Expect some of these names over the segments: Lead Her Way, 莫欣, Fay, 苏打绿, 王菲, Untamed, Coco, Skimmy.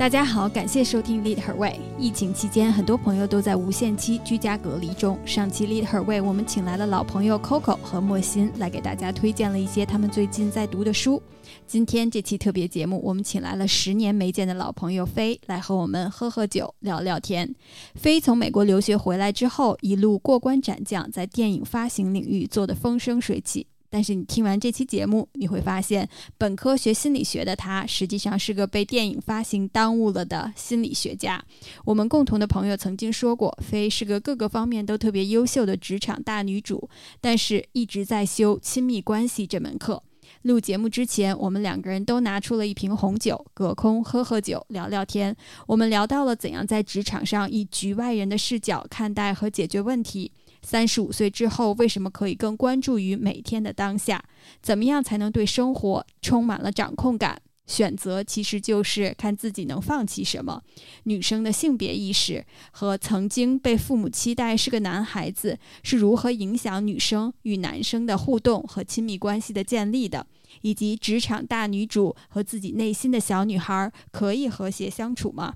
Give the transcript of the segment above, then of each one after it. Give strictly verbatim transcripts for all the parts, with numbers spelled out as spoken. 大家好，感谢收听 Lead Her Way。 疫情期间，很多朋友都在无限期居家隔离中。上期 Lead Her Way 我们请来了老朋友 Coco 和莫欣，来给大家推荐了一些他们最近在读的书。今天这期特别节目，我们请来了十年没见的老朋友 Fay 来和我们喝喝酒聊聊天。 Fay 从美国留学回来之后，一路过关斩将，在电影发行领域做得风生水起。但是你听完这期节目，你会发现本科学心理学的他实际上是个被电影发行耽误了的心理学家。我们共同的朋友曾经说过，Fay是个各个方面都特别优秀的职场大女主，但是一直在修亲密关系这门课。录节目之前，我们两个人都拿出了一瓶红酒，隔空喝喝酒聊聊天。我们聊到了怎样在职场上以局外人的视角看待和解决问题，三十五岁之后为什么可以更关注于每天的当下，怎么样才能对生活充满了掌控感，选择其实就是看自己能放弃什么，女生的性别意识和曾经被父母期待是个男孩子是如何影响女生与男生的互动和亲密关系的建立的，以及职场大女主和自己内心的小女孩可以和谐相处吗？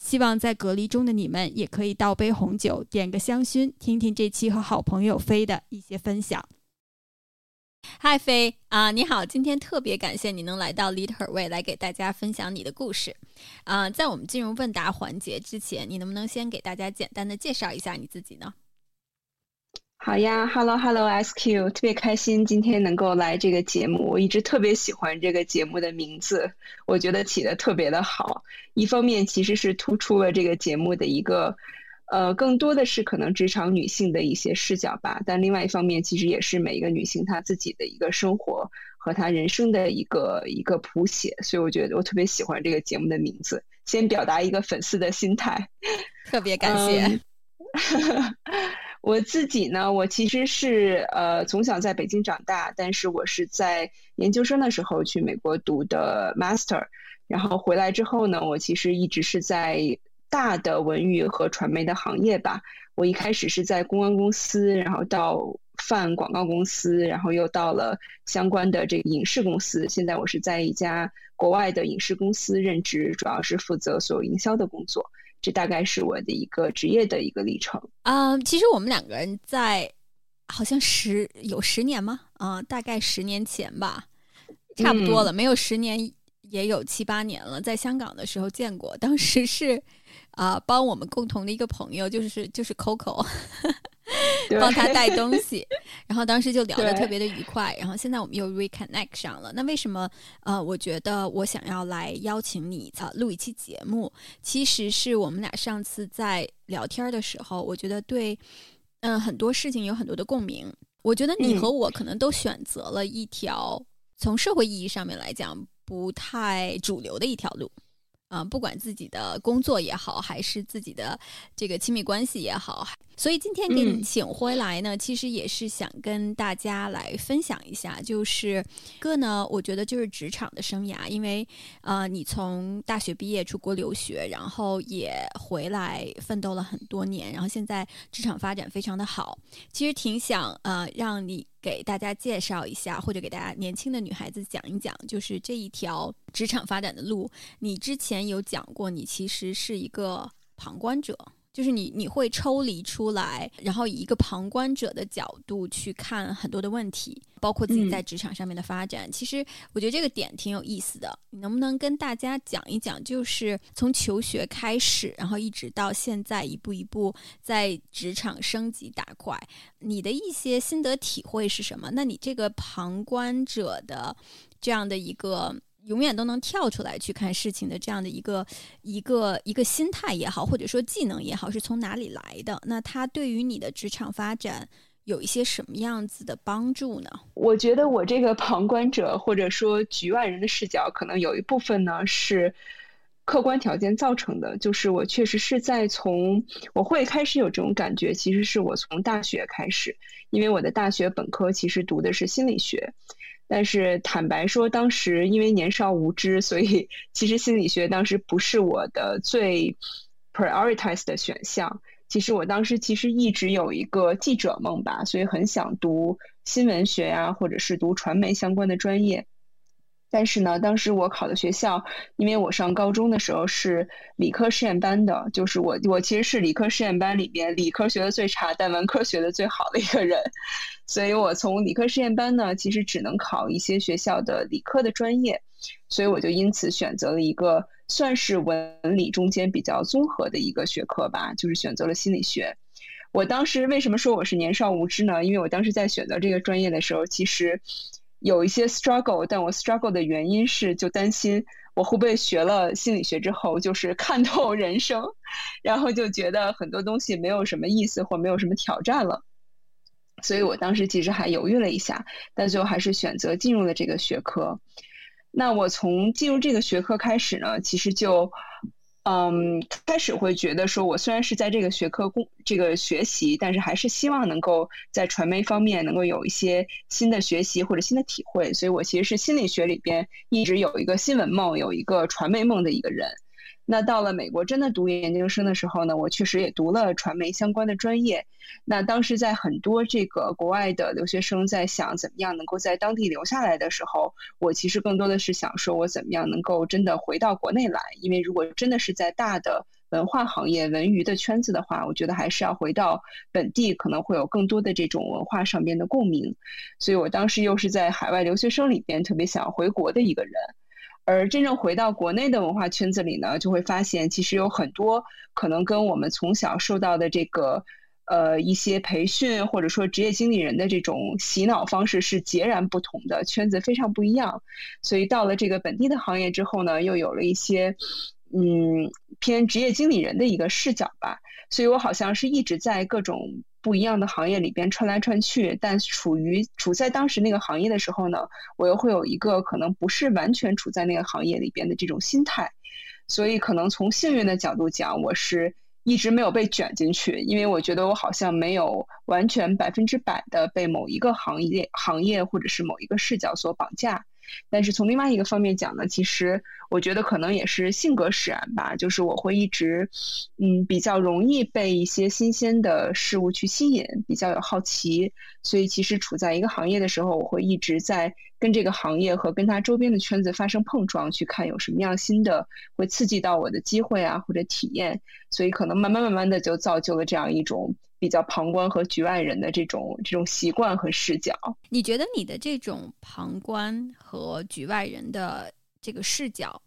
希望在隔离中的你们也可以倒杯红酒，点个香薰，听听这期和好朋友Fay的一些分享。嗨Fay啊，你好，今天特别感谢你能来到 Lead Her Way 来给大家分享你的故事。啊，在我们进入问答环节之前，你能不能先给大家简单的介绍一下你自己呢？好呀 ，Hello Hello S Q， 特别开心今天能够来这个节目。我一直特别喜欢这个节目的名字，我觉得起得特别的好。一方面其实是突出了这个节目的一个，呃，更多的是可能职场女性的一些视角吧。但另外一方面，其实也是每一个女性她自己的一个生活和她人生的一个一个谱写。所以我觉得我特别喜欢这个节目的名字，先表达一个粉丝的心态。特别感谢。嗯我自己呢，我其实是呃从小在北京长大，但是我是在研究生的时候去美国读的 master， 然后回来之后呢，我其实一直是在大的文娱和传媒的行业吧。我一开始是在公关公司，然后到泛广告公司，然后又到了相关的这个影视公司。现在我是在一家国外的影视公司任职，主要是负责所有营销的工作。这大概是我的一个职业的一个历程。嗯，其实我们两个人在好像十有十年吗？啊、呃，大概十年前吧，差不多了，嗯、没有十年也有七八年了。在香港的时候见过，当时是啊、呃，帮我们共同的一个朋友，就是就是 Coco， 帮他带东西，然后当时就聊得特别的愉快。然后现在我们又 reconnect 上了。那为什么呃，我觉得我想要来邀请你啊录一期节目，其实是我们俩上次在聊天的时候，我觉得对嗯、呃、很多事情有很多的共鸣。我觉得你和我可能都选择了一条、嗯、从社会意义上面来讲不太主流的一条路。啊、呃，不管自己的工作也好，还是自己的这个亲密关系也好，所以今天给你请回来呢、嗯、其实也是想跟大家来分享一下，就是一个呢我觉得就是职场的生涯。因为呃，你从大学毕业出国留学，然后也回来奋斗了很多年，然后现在职场发展非常的好。其实挺想呃让你给大家介绍一下，或者给大家年轻的女孩子讲一讲，就是这一条职场发展的路。你之前有讲过你其实是一个旁观者，就是你你会抽离出来，然后以一个旁观者的角度去看很多的问题，包括自己在职场上面的发展、嗯、其实我觉得这个点挺有意思的。你能不能跟大家讲一讲，就是从求学开始，然后一直到现在一步一步在职场升级打怪，你的一些心得体会是什么？那你这个旁观者的这样的一个永远都能跳出来去看事情的这样的一个一个一个心态也好，或者说技能也好，是从哪里来的？那它对于你的职场发展有一些什么样子的帮助呢？我觉得我这个旁观者或者说局外人的视角，可能有一部分呢是客观条件造成的。就是我确实是在从我会开始有这种感觉，其实是我从大学开始，因为我的大学本科其实读的是心理学。但是坦白说，当时因为年少无知，所以其实心理学当时不是我的最 prioritized 的选项。其实我当时其实一直有一个记者梦吧，所以很想读新闻学呀、啊，或者是读传媒相关的专业。但是呢，当时我考的学校，因为我上高中的时候是理科实验班的，就是我我其实是理科实验班里边理科学的最差，但文科学的最好的一个人，所以我从理科实验班呢，其实只能考一些学校的理科的专业，所以我就因此选择了一个算是文理中间比较综合的一个学科吧，就是选择了心理学。我当时为什么说我是年少无知呢？因为我当时在选择这个专业的时候，其实有一些 struggle， 但我 struggle 的原因是就担心我会不会学了心理学之后就是看透人生，然后就觉得很多东西没有什么意思或没有什么挑战了，所以我当时其实还犹豫了一下，但最后还是选择进入了这个学科。那我从进入这个学科开始呢，其实就嗯，开始会觉得说我虽然是在这个学科工这个学习，但是还是希望能够在传媒方面能够有一些新的学习或者新的体会，所以我其实是心理学里边一直有一个新闻梦有一个传媒梦的一个人。那到了美国真的读研究生的时候呢，我确实也读了传媒相关的专业。那当时在很多这个国外的留学生在想怎么样能够在当地留下来的时候，我其实更多的是想说我怎么样能够真的回到国内来，因为如果真的是在大的文化行业文娱的圈子的话，我觉得还是要回到本地，可能会有更多的这种文化上边的共鸣，所以我当时又是在海外留学生里边特别想回国的一个人。而真正回到国内的文化圈子里呢，就会发现其实有很多可能跟我们从小受到的这个呃，一些培训或者说职业经理人的这种洗脑方式是截然不同的，圈子非常不一样，所以到了这个本地的行业之后呢，又有了一些嗯偏职业经理人的一个视角吧，所以我好像是一直在各种不一样的行业里边穿来穿去，但处于处在当时那个行业的时候呢，我又会有一个可能不是完全处在那个行业里边的这种心态，所以可能从幸运的角度讲，我是一直没有被卷进去，因为我觉得我好像没有完全百分之百的被某一个行业行业或者是某一个视角所绑架。但是从另外一个方面讲呢，其实我觉得可能也是性格使然吧，就是我会一直嗯比较容易被一些新鲜的事物去吸引，比较有好奇，所以其实处在一个行业的时候，我会一直在跟这个行业和跟它周边的圈子发生碰撞，去看有什么样新的会刺激到我的机会啊或者体验，所以可能慢慢慢慢的就造就了这样一种比较旁观和局外人的这种这种习惯和视角。你觉得你的这种旁观和局外人的这个视角，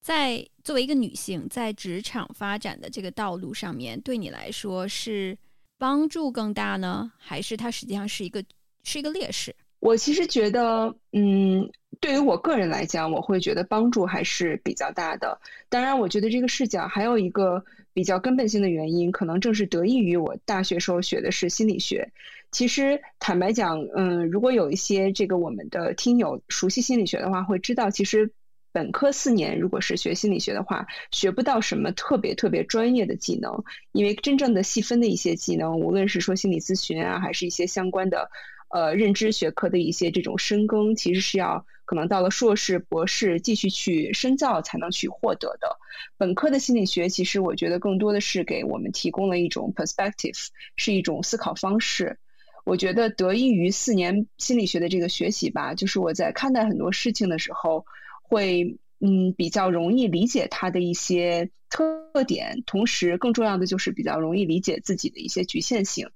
在作为一个女性在职场发展的这个道路上面，对你来说是帮助更大呢，还是它实际上是一个是一个劣势？我其实觉得嗯对于我个人来讲，我会觉得帮助还是比较大的。当然我觉得这个视角还有一个比较根本性的原因，可能正是得益于我大学时候学的是心理学。其实坦白讲嗯，如果有一些这个我们的听友熟悉心理学的话，会知道其实本科四年如果是学心理学的话，学不到什么特别特别专业的技能，因为真正的细分的一些技能，无论是说心理咨询啊，还是一些相关的呃认知学科的一些这种深耕，其实是要可能到了硕士博士继续去深造才能去获得的。本科的心理学其实我觉得更多的是给我们提供了一种 perspective， 是一种思考方式。我觉得得益于四年心理学的这个学习吧，就是我在看待很多事情的时候会嗯比较容易理解它的一些特点，同时更重要的就是比较容易理解自己的一些局限性，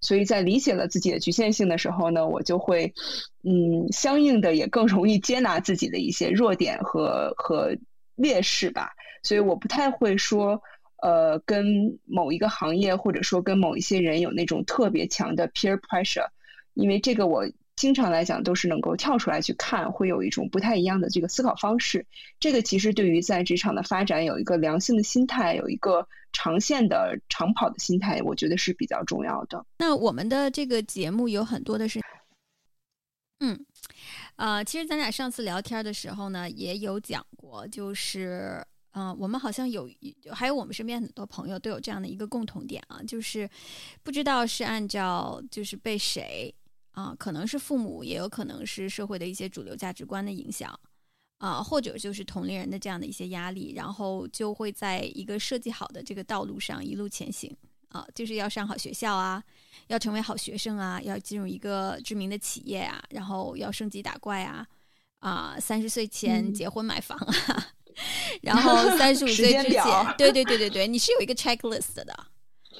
所以在理解了自己的局限性的时候呢，我就会嗯相应的也更容易接纳自己的一些弱点和和劣势吧，所以我不太会说呃跟某一个行业或者说跟某一些人有那种特别强的 peer pressure， 因为这个我经常来讲都是能够跳出来去看，会有一种不太一样的这个思考方式，这个其实对于在职场的发展有一个良性的心态，有一个长线的长跑的心态，我觉得是比较重要的。那我们的这个节目有很多的是嗯呃，其实咱俩上次聊天的时候呢也有讲过，就是嗯、呃，我们好像有还有我们身边很多朋友都有这样的一个共同点啊，就是不知道是按照就是被谁啊、可能是父母，也有可能是社会的一些主流价值观的影响啊，或者就是同龄人的这样的一些压力，然后就会在一个设计好的这个道路上一路前行啊，就是要上好学校啊，要成为好学生啊，要进入一个知名的企业啊，然后要升级打怪啊啊，三十岁前结婚买房啊，嗯、然后三十五岁之前，对对对对对，你是有一个 checklist 的。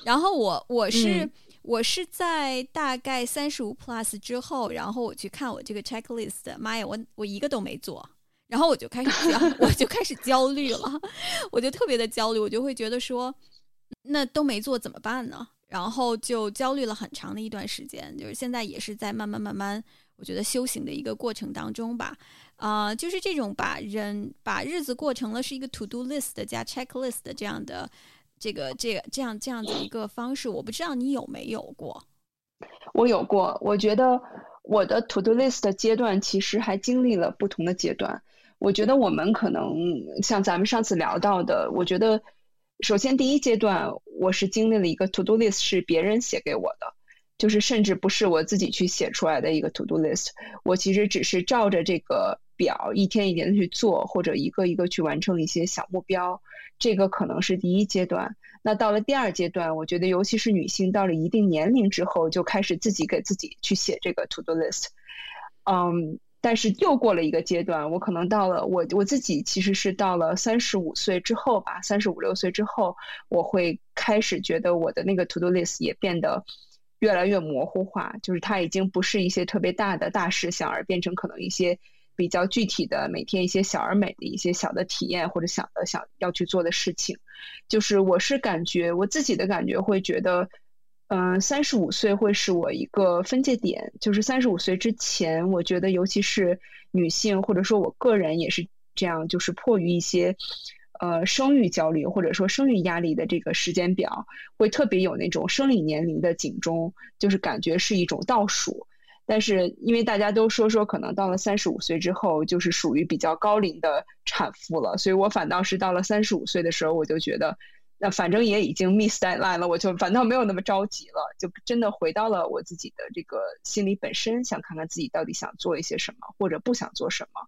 然后我我是、嗯、我是在大概三十五 plus 之后，然后我去看我这个 checklist， 妈呀，我我一个都没做，然后我就开始焦，我就开始焦虑了，我就特别的焦虑，我就会觉得说，那都没做怎么办呢？然后就焦虑了很长的一段时间，就是现在也是在慢慢慢慢。我觉得修行的一个过程当中吧，呃，就是这种把人把日子过成了是一个 to do list 加 checklist 这样的这个这个这样这样的一个方式，我不知道你有没有过？我有过，我觉得我的 to do list 的阶段其实还经历了不同的阶段。我觉得我们可能像咱们上次聊到的，我觉得首先第一阶段我是经历了一个 to do list 是别人写给我的。就是甚至不是我自己去写出来的一个 to do list， 我其实只是照着这个表一天一天的去做，或者一个一个去完成一些小目标，这个可能是第一阶段。那到了第二阶段，我觉得尤其是女性到了一定年龄之后，就开始自己给自己去写这个 to do list。嗯，但是又过了一个阶段，我可能到了我我自己其实是到了三十五岁之后吧，三十五六岁之后，我会开始觉得我的那个 to do list 也变得越来越模糊化，就是它已经不是一些特别大的大事项，而变成可能一些比较具体的每天一些小而美的一些小的体验，或者想的想要去做的事情。就是我是感觉我自己的感觉会觉得嗯，三十五岁会是我一个分界点，就是三十五岁之前，我觉得尤其是女性，或者说我个人也是这样，就是迫于一些呃，生育焦虑或者说生育压力的这个时间表，会特别有那种生理年龄的警钟，就是感觉是一种倒数。但是因为大家都说说可能到了三十五岁之后就是属于比较高龄的产妇了，所以我反倒是到了三十五岁的时候，我就觉得那反正也已经 miss deadline 了，我就反倒没有那么着急了，就真的回到了我自己的这个心理本身，想看看自己到底想做一些什么或者不想做什么。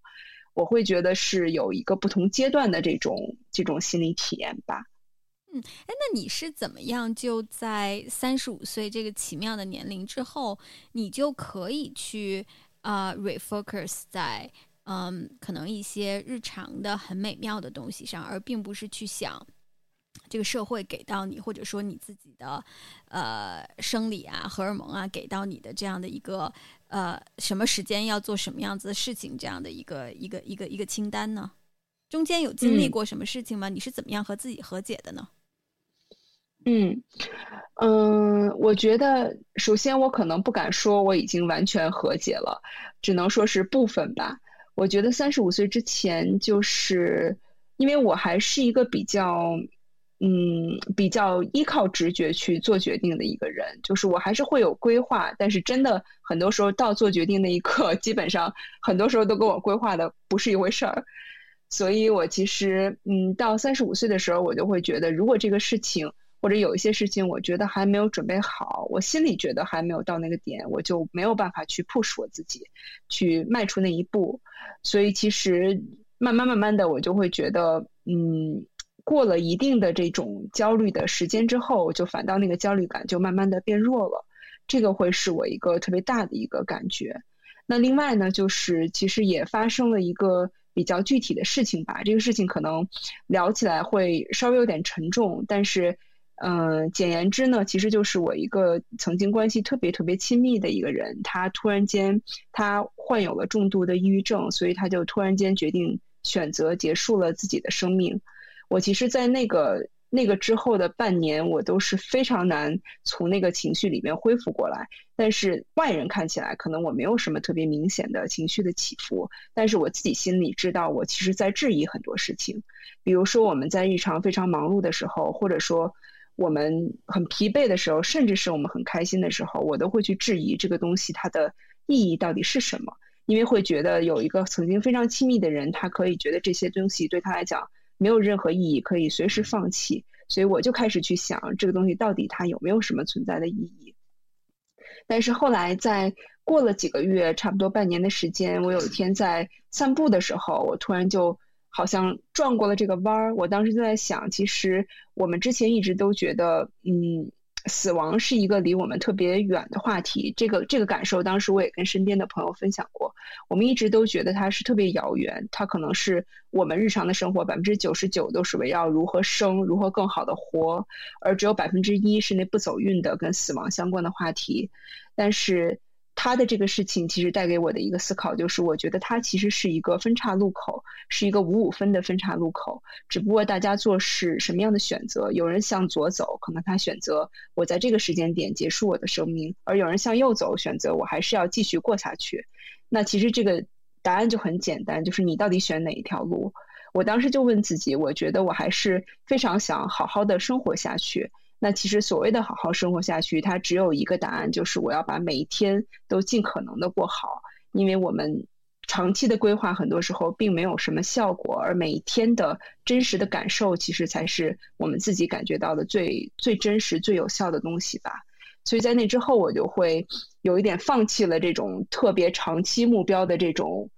我会觉得是有一个不同阶段的这种这种心理体验吧。嗯，那你是怎么样就在三十五岁这个奇妙的年龄之后，你就可以去呃 refocus 在嗯可能一些日常的很美妙的东西上，而并不是去想这个社会给到你，或者说你自己的呃生理啊、荷尔蒙啊给到你的这样的一个呃什么时间要做什么样子的事情这样的一个一个一个一个清单呢？中间有经历过什么事情吗？嗯、你是怎么样和自己和解的呢？嗯嗯、呃，我觉得首先我可能不敢说我已经完全和解了，只能说是部分吧。我觉得三十五岁之前，就是因为我还是一个比较。嗯，比较依靠直觉去做决定的一个人，就是我还是会有规划，但是真的很多时候到做决定那一刻，基本上很多时候都跟我规划的不是一回事儿。所以我其实嗯，到三十五岁的时候，我就会觉得，如果这个事情或者有一些事情，我觉得还没有准备好，我心里觉得还没有到那个点，我就没有办法去 push 我自己，去迈出那一步。所以其实慢慢慢慢的，我就会觉得嗯。过了一定的这种焦虑的时间之后，就反倒那个焦虑感就慢慢的变弱了，这个会是我一个特别大的一个感觉。那另外呢，就是其实也发生了一个比较具体的事情吧，这个事情可能聊起来会稍微有点沉重，但是嗯、呃，简言之呢，其实就是我一个曾经关系特别特别亲密的一个人，他突然间他患有了重度的抑郁症，所以他就突然间决定选择结束了自己的生命。我其实在那个那个之后的半年，我都是非常难从那个情绪里面恢复过来，但是外人看起来可能我没有什么特别明显的情绪的起伏，但是我自己心里知道我其实在质疑很多事情。比如说我们在日常非常忙碌的时候，或者说我们很疲惫的时候，甚至是我们很开心的时候，我都会去质疑这个东西它的意义到底是什么，因为会觉得有一个曾经非常亲密的人，他可以觉得这些东西对他来讲没有任何意义，可以随时放弃，所以我就开始去想这个东西到底它有没有什么存在的意义。但是后来在过了几个月，差不多半年的时间，我有一天在散步的时候，我突然就好像转过了这个弯儿。我当时就在想，其实我们之前一直都觉得嗯，死亡是一个离我们特别远的话题，这个这个感受当时我也跟身边的朋友分享过，我们一直都觉得它是特别遥远，它可能是我们日常的生活 百分之九十九 都是围绕如何生，如何更好的活，而只有 百分之一 是那不走运的跟死亡相关的话题。但是他的这个事情其实带给我的一个思考就是，我觉得他其实是一个分岔路口，是一个五五分的分岔路口，只不过大家做是什么样的选择，有人向左走，可能他选择我在这个时间点结束我的生命，而有人向右走，选择我还是要继续过下去。那其实这个答案就很简单，就是你到底选哪一条路。我当时就问自己，我觉得我还是非常想好好的生活下去，那其实所谓的好好生活下去，它只有一个答案，就是我要把每一天都尽可能的过好，因为我们长期的规划很多时候并没有什么效果，而每一天的真实的感受其实才是我们自己感觉到的最最真实最有效的东西吧。所以在那之后我就会有一点放弃了这种特别长期目标的这种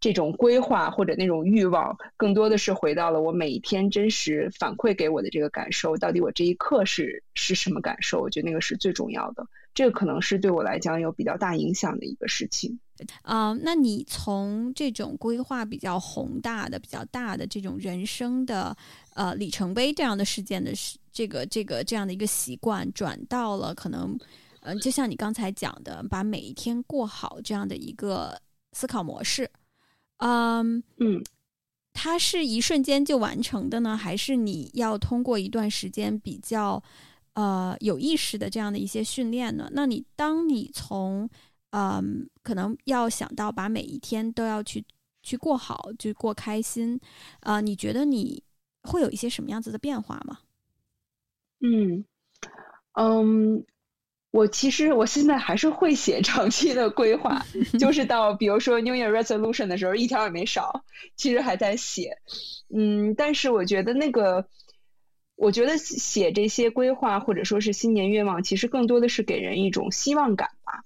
这种规划或者那种欲望，更多的是回到了我每一天真实反馈给我的这个感受，到底我这一刻是是什么感受，我觉得那个是最重要的，这个可能是对我来讲有比较大影响的一个事情。呃，那你从这种规划比较宏大的比较大的这种人生的呃里程碑这样的事件的这个这个这样的一个习惯，转到了可能呃就像你刚才讲的把每一天过好这样的一个思考模式，Um, 嗯，它是一瞬间就完成的呢，还是你要通过一段时间比较呃有意识的这样的一些训练呢？那你当你从嗯可能要想到把每一天都要去去过好，去过开心，呃，你觉得你会有一些什么样子的变化吗？嗯嗯。我其实我现在还是会写长期的规划，就是到比如说 New Year Resolution 的时候一条也没少，其实还在写。嗯，但是我觉得那个我觉得写这些规划或者说是新年愿望，其实更多的是给人一种希望感吧，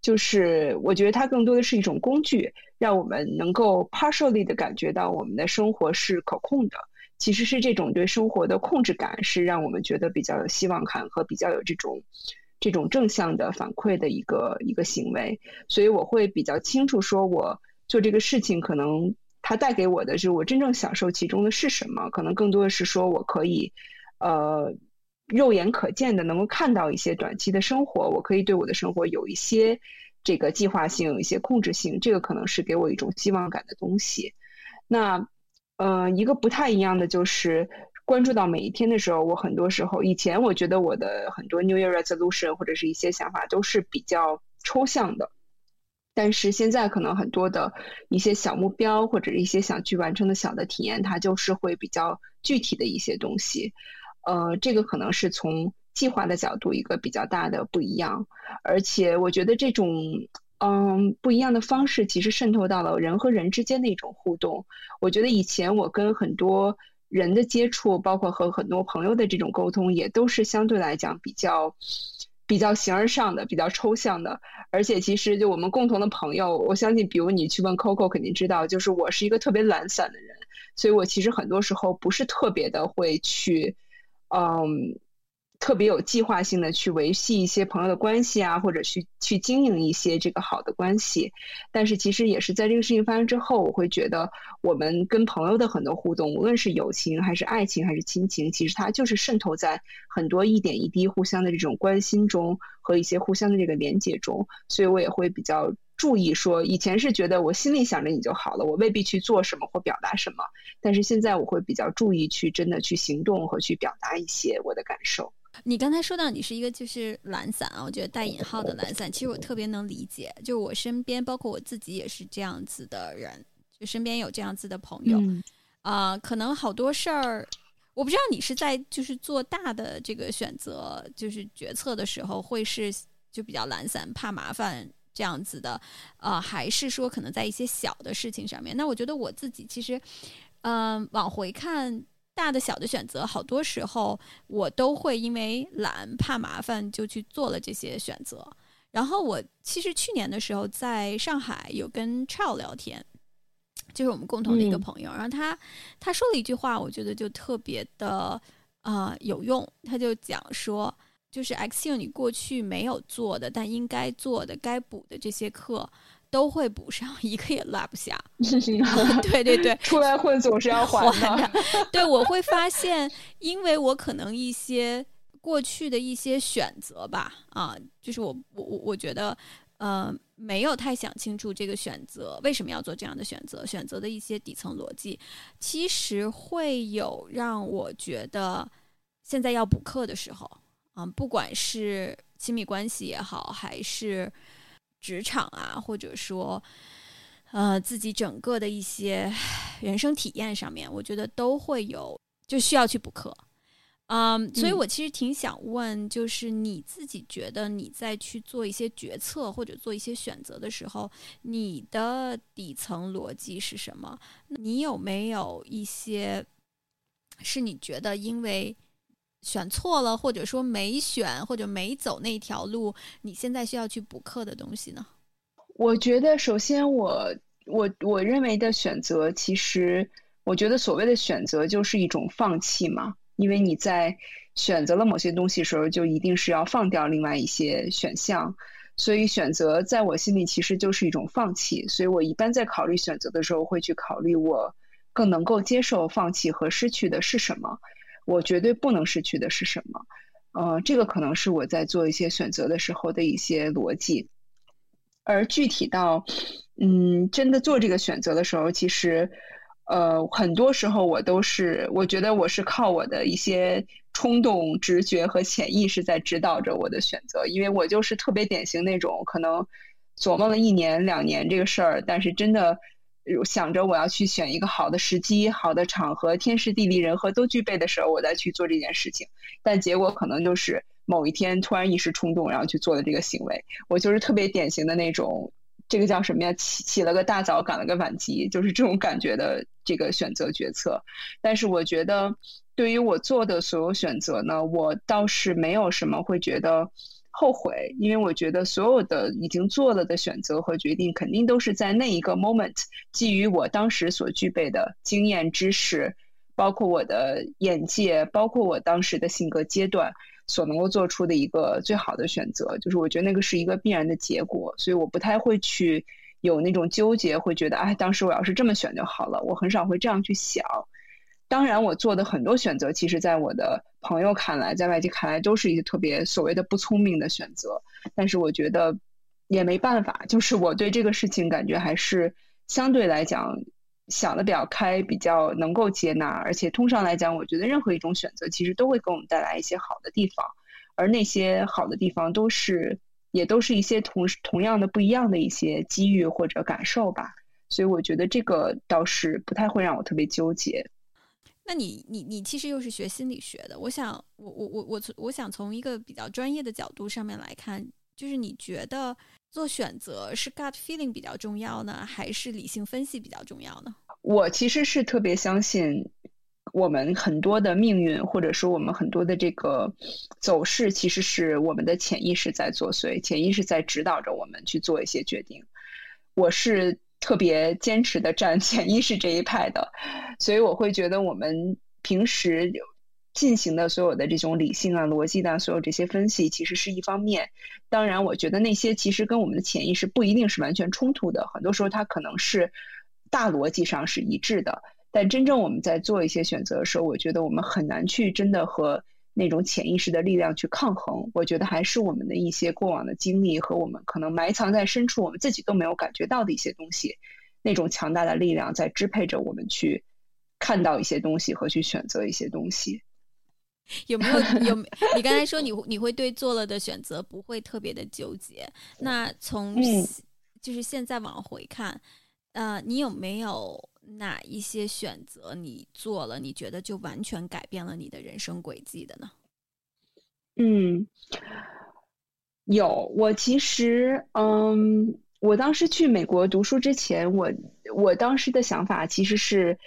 就是我觉得它更多的是一种工具，让我们能够 partially 的感觉到我们的生活是可控的，其实是这种对生活的控制感是让我们觉得比较有希望感和比较有这种这种正向的反馈的一个一个行为。所以我会比较清楚说我做这个事情可能它带给我的是我真正享受其中的是什么，可能更多的是说我可以呃肉眼可见的能够看到一些短期的生活，我可以对我的生活有一些这个计划性，有一些控制性，这个可能是给我一种希望感的东西。那呃一个不太一样的就是关注到每一天的时候，我很多时候以前我觉得我的很多 New Year Resolution 或者是一些想法都是比较抽象的，但是现在可能很多的一些小目标或者一些想去完成的小的体验，它就是会比较具体的一些东西。呃，这个可能是从计划的角度一个比较大的不一样，而且我觉得这种嗯，不一样的方式其实渗透到了人和人之间的一种互动。我觉得以前我跟很多人的接触，包括和很多朋友的这种沟通，也都是相对来讲比较比较形而上的，比较抽象的。而且其实就我们共同的朋友，我相信比如你去问 Coco 肯定知道，就是我是一个特别懒散的人，所以我其实很多时候不是特别的会去嗯特别有计划性的去维系一些朋友的关系啊，或者去去经营一些这个好的关系。但是其实也是在这个事情发生之后，我会觉得我们跟朋友的很多互动，无论是友情还是爱情还是亲情，其实它就是渗透在很多一点一滴互相的这种关心中和一些互相的这个连结中。所以我也会比较注意说，以前是觉得我心里想着你就好了，我未必去做什么或表达什么，但是现在我会比较注意去真的去行动和去表达一些我的感受。你刚才说到你是一个就是懒散啊，我觉得带引号的懒散，其实我特别能理解，就我身边包括我自己也是这样子的人，就身边有这样子的朋友啊、嗯呃，可能好多事儿，我不知道你是在就是做大的这个选择就是决策的时候会是就比较懒散怕麻烦这样子的呃，还是说可能在一些小的事情上面。那我觉得我自己其实嗯、呃，往回看大的小的选择，好多时候我都会因为懒怕麻烦就去做了这些选择。然后我其实去年的时候在上海有跟 Chao 聊天，就是我们共同的一个朋友、嗯、然后他他说了一句话我觉得就特别的呃有用。他就讲说就是 Axiom 你过去没有做的但应该做的该补的这些课都会补上，一个也落不下对对对，出来混总是要还的对，我会发现因为我可能一些过去的一些选择吧，啊，就是我我我觉得呃没有太想清楚这个选择为什么要做这样的选择，选择的一些底层逻辑其实会有让我觉得现在要补课的时候，嗯，不管是亲密关系也好，还是职场啊，或者说呃自己整个的一些人生体验上面，我觉得都会有就需要去补课。Um, 所以我其实挺想问，就是你自己觉得你在去做一些决策或者做一些选择的时候，你的底层逻辑是什么？你有没有一些是你觉得因为选错了，或者说没选，或者没走那条路，你现在需要去补课的东西呢？我觉得首先我我我认为的选择，其实我觉得所谓的选择就是一种放弃嘛，因为你在选择了某些东西的时候，就一定是要放掉另外一些选项，所以选择在我心里其实就是一种放弃。所以我一般在考虑选择的时候，会去考虑我更能够接受放弃和失去的是什么，我绝对不能失去的是什么。呃，这个可能是我在做一些选择的时候的一些逻辑。而具体到，嗯，真的做这个选择的时候，其实呃，很多时候我都是，我觉得我是靠我的一些冲动、直觉和潜意识在指导着我的选择，因为我就是特别典型那种，可能琢磨了一年、两年这个事儿，但是真的想着我要去选一个好的时机、好的场合、天时地利人和都具备的时候，我再去做这件事情，但结果可能就是某一天突然一时冲动，然后去做的这个行为，我就是特别典型的那种。这个叫什么呀？起起了个大早，赶了个晚集，就是这种感觉的这个选择决策。但是我觉得，对于我做的所有选择呢，我倒是没有什么会觉得后悔，因为我觉得所有的已经做了的选择和决定，肯定都是在那一个 moment， 基于我当时所具备的经验、知识，包括我的眼界，包括我当时的性格阶段，所能够做出的一个最好的选择，就是我觉得那个是一个必然的结果，所以我不太会去有那种纠结，会觉得哎，当时我要是这么选就好了，我很少会这样去想。当然我做的很多选择，其实在我的朋友看来，在外界看来，都是一些特别所谓的不聪明的选择，但是我觉得也没办法，就是我对这个事情感觉还是相对来讲想的比较开，比较能够接纳，而且通常来讲，我觉得任何一种选择其实都会给我们带来一些好的地方，而那些好的地方都是也都是一些同同样的不一样的一些机遇或者感受吧，所以我觉得这个倒是不太会让我特别纠结。那你你你其实又是学心理学的，我想我我我我我想从一个比较专业的角度上面来看，就是你觉得做选择是 gut feeling 比较重要呢，还是理性分析比较重要呢？我其实是特别相信我们很多的命运，或者说我们很多的这个走势，其实是我们的潜意识在作祟，潜意识在指导着我们去做一些决定。我是特别坚持的站潜意识这一派的，所以我会觉得我们平时进行的所有的这种理性啊、逻辑的、啊、所有这些分析其实是一方面，当然我觉得那些其实跟我们的潜意识不一定是完全冲突的，很多时候它可能是大逻辑上是一致的，但真正我们在做一些选择的时候，我觉得我们很难去真的和那种潜意识的力量去抗衡，我觉得还是我们的一些过往的经历和我们可能埋藏在深处我们自己都没有感觉到的一些东西，那种强大的力量在支配着我们去看到一些东西和去选择一些东西。有没有有？你刚才说你你会对做了的选择不会特别的纠结。那从、嗯、就是现在往回看，呃，你有没有哪一些选择你做了，你觉得就完全改变了你的人生轨迹的呢？嗯，有。我其实，嗯，我当时去美国读书之前，我我当时的想法其实是，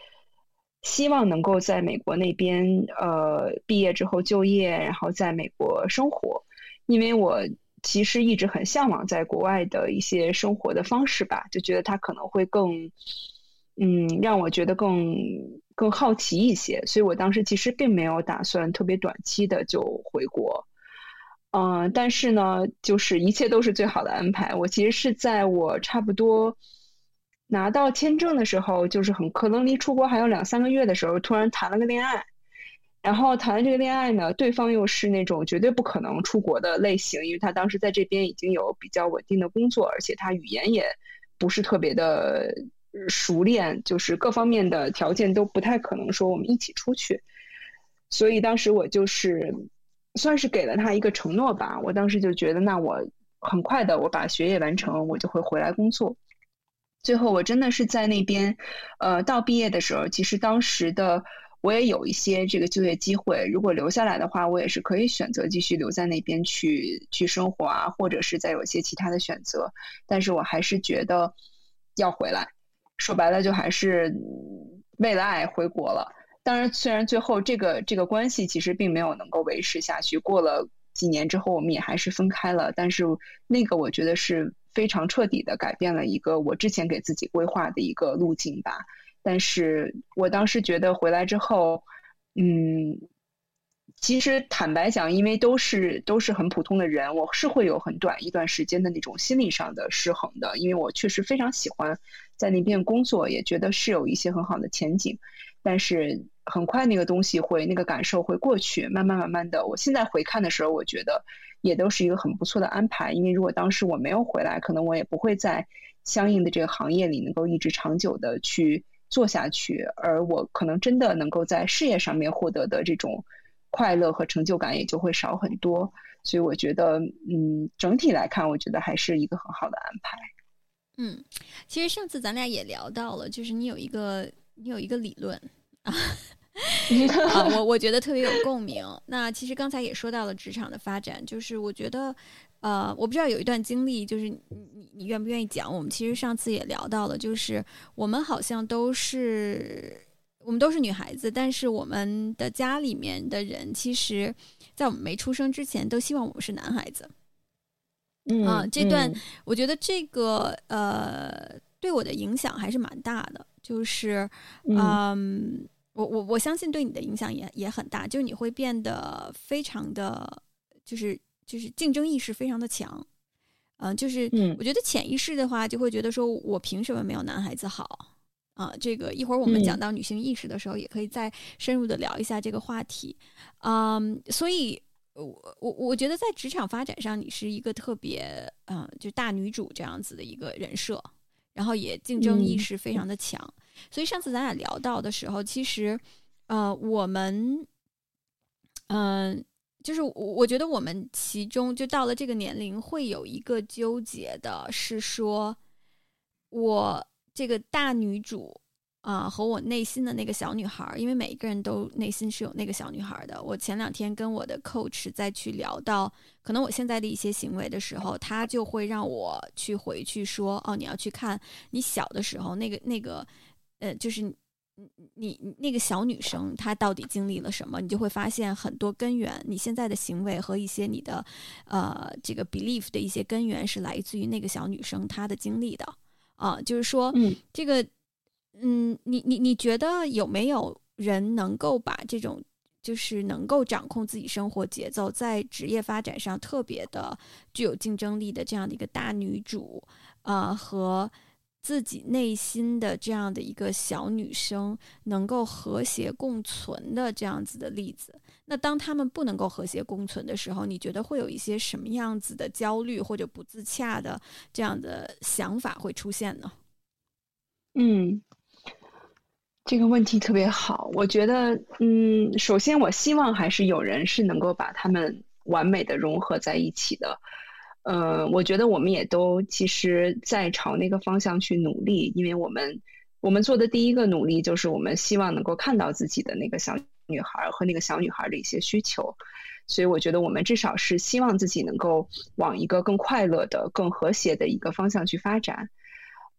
希望能够在美国那边呃毕业之后就业，然后在美国生活，因为我其实一直很向往在国外的一些生活的方式吧，就觉得它可能会更嗯让我觉得更更好奇一些，所以我当时其实并没有打算特别短期的就回国。呃、但是呢就是一切都是最好的安排。我其实是在我差不多拿到签证的时候，就是很可能离出国还有两三个月的时候，突然谈了个恋爱。然后谈了这个恋爱呢，对方又是那种绝对不可能出国的类型，因为他当时在这边已经有比较稳定的工作，而且他语言也不是特别的熟练，就是各方面的条件都不太可能说我们一起出去。所以当时我就是算是给了他一个承诺吧，我当时就觉得那我很快的我把学业完成，我就会回来工作。最后我真的是在那边呃，到毕业的时候，其实当时的我也有一些这个就业机会，如果留下来的话，我也是可以选择继续留在那边去去生活啊，或者是再有一些其他的选择。但是我还是觉得要回来，说白了就还是为了爱回国了。当然虽然最后这个这个关系其实并没有能够维持下去，过了几年之后我们也还是分开了，但是那个我觉得是非常彻底的改变了一个我之前给自己规划的一个路径吧。但是我当时觉得回来之后，嗯，其实坦白讲，因为都是都是很普通的人，我是会有很短一段时间的那种心理上的失衡的，因为我确实非常喜欢在那边工作，也觉得是有一些很好的前景。但是很快那个东西会，那个感受会过去，慢慢慢慢的，我现在回看的时候，我觉得也都是一个很不错的安排，因为如果当时我没有回来，可能我也不会在相应的这个行业里能够一直长久的去做下去，而我可能真的能够在事业上面获得的这种快乐和成就感也就会少很多。所以我觉得嗯，整体来看我觉得还是一个很好的安排。嗯，其实上次咱俩也聊到了，就是你有一个你有一个理论啊啊、我我觉得特别有共鸣。那其实刚才也说到了职场的发展，就是我觉得呃，我不知道有一段经历，就是你你愿不愿意讲？我们其实上次也聊到了，就是我们好像都是我们都是女孩子，但是我们的家里面的人，其实在我们没出生之前，都希望我们是男孩子。嗯，啊、这段、嗯、我觉得这个呃对我的影响还是蛮大的，就是、呃、嗯。我我我相信对你的影响也也很大，就是你会变得非常的，就是就是竞争意识非常的强，嗯、呃，就是我觉得潜意识的话就会觉得说我凭什么没有男孩子好啊、呃？这个一会儿我们讲到女性意识的时候，也可以再深入的聊一下这个话题，嗯，所以我我我觉得在职场发展上，你是一个特别嗯、呃，就大女主这样子的一个人设，然后也竞争意识非常的强。嗯，所以上次咱俩聊到的时候，其实呃我们嗯、呃、就是我觉得我们其中就到了这个年龄会有一个纠结的是说，我这个大女主啊、呃、和我内心的那个小女孩，因为每一个人都内心是有那个小女孩的。我前两天跟我的 coach 再去聊到可能我现在的一些行为的时候，他就会让我去回去说，哦，你要去看你小的时候那个那个呃，就是你你那个小女生她到底经历了什么，你就会发现很多根源，你现在的行为和一些你的呃这个 belief 的一些根源是来自于那个小女生她的经历的啊、呃，就是说，嗯，这个，嗯，你你你觉得有没有人能够把这种就是能够掌控自己生活节奏，在职业发展上特别的具有竞争力的这样的一个大女主啊、呃、和自己内心的这样的一个小女生能够和谐共存的这样子的例子？那当他们不能够和谐共存的时候，你觉得会有一些什么样子的焦虑或者不自洽的这样的想法会出现呢？嗯，这个问题特别好。我觉得嗯，首先我希望还是有人是能够把他们完美的融合在一起的。呃，我觉得我们也都其实在朝那个方向去努力，因为我们我们做的第一个努力就是我们希望能够看到自己的那个小女孩和那个小女孩的一些需求，所以我觉得我们至少是希望自己能够往一个更快乐的更和谐的一个方向去发展。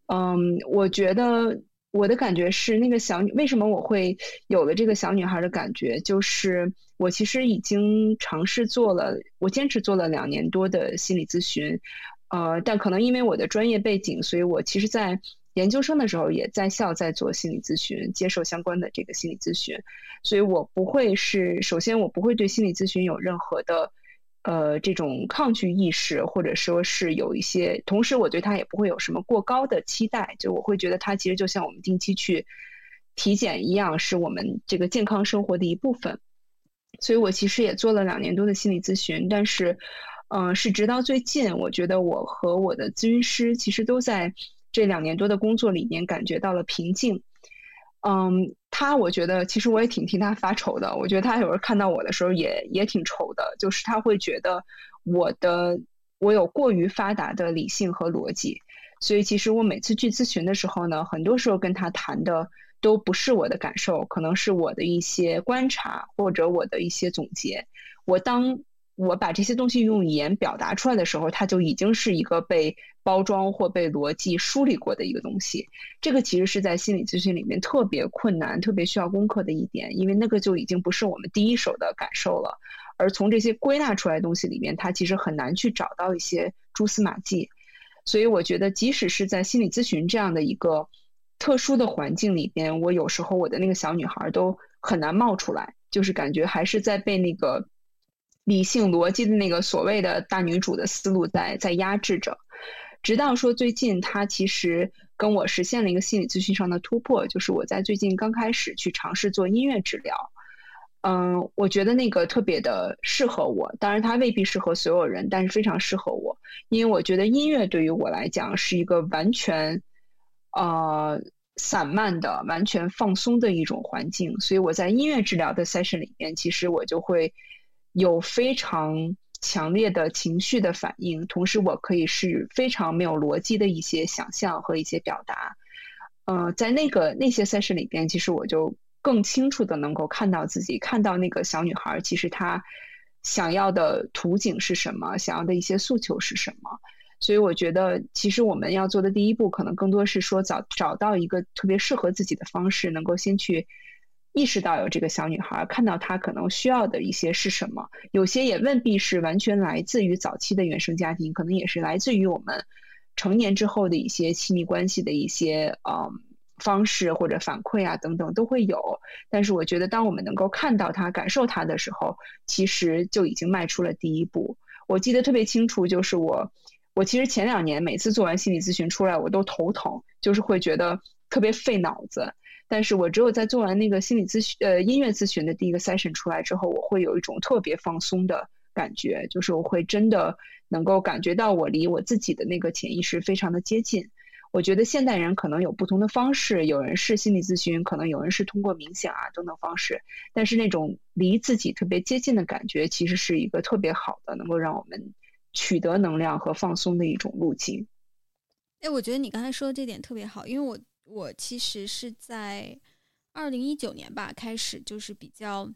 嗯，我觉得我的感觉是那个小女，为什么我会有了这个小女孩的感觉，就是我其实已经尝试做了，我坚持做了两年多的心理咨询，呃，但可能因为我的专业背景，所以我其实在研究生的时候也在校在做心理咨询，接受相关的这个心理咨询，所以我不会是，首先我不会对心理咨询有任何的呃这种抗拒意识，或者说是有一些，同时我对他也不会有什么过高的期待，就我会觉得他其实就像我们定期去体检一样，是我们这个健康生活的一部分。所以我其实也做了两年多的心理咨询，但是呃，是直到最近，我觉得我和我的咨询师其实都在这两年多的工作里面感觉到了瓶颈。嗯，他我觉得其实我也挺替他发愁的，我觉得他有时候看到我的时候也也挺愁的，就是他会觉得我的我有过于发达的理性和逻辑，所以其实我每次去咨询的时候呢，很多时候跟他谈的都不是我的感受，可能是我的一些观察或者我的一些总结。我当我把这些东西用语言表达出来的时候，它就已经是一个被包装或被逻辑梳理过的一个东西。这个其实是在心理咨询里面特别困难，特别需要攻克的一点，因为那个就已经不是我们第一手的感受了，而从这些归纳出来的东西里面，它其实很难去找到一些蛛丝马迹。所以我觉得即使是在心理咨询这样的一个特殊的环境里边，我有时候我的那个小女孩都很难冒出来，就是感觉还是在被那个理性逻辑的那个所谓的大女主的思路在在压制着。直到说最近她其实跟我实现了一个心理咨询上的突破，就是我在最近刚开始去尝试做音乐治疗。嗯，我觉得那个特别的适合我，当然它未必适合所有人，但是非常适合我，因为我觉得音乐对于我来讲是一个完全呃散漫的完全放松的一种环境。所以我在音乐治疗的 session 里面，其实我就会有非常强烈的情绪的反应，同时我可以是非常没有逻辑的一些想象和一些表达。呃，在那个那些 session 里边，其实我就更清楚的能够看到自己，看到那个小女孩其实她想要的图景是什么，想要的一些诉求是什么。所以我觉得其实我们要做的第一步可能更多是说找找到一个特别适合自己的方式，能够先去意识到有这个小女孩，看到她可能需要的一些是什么，有些也未必是完全来自于早期的原生家庭，可能也是来自于我们成年之后的一些亲密关系的一些嗯方式或者反馈啊等等都会有。但是我觉得当我们能够看到她感受她的时候，其实就已经迈出了第一步。我记得特别清楚，就是我我其实前两年每次做完心理咨询出来我都头疼，就是会觉得特别费脑子，但是我只有在做完那个心理咨询呃音乐咨询的第一个 session 出来之后，我会有一种特别放松的感觉，就是我会真的能够感觉到我离我自己的那个潜意识非常的接近。我觉得现代人可能有不同的方式，有人是心理咨询，可能有人是通过冥想啊等等方式，但是那种离自己特别接近的感觉其实是一个特别好的能够让我们取得能量和放松的一种路径。哎，我觉得你刚才说的这点特别好，因为我我其实是在二零一九年吧开始，就是比较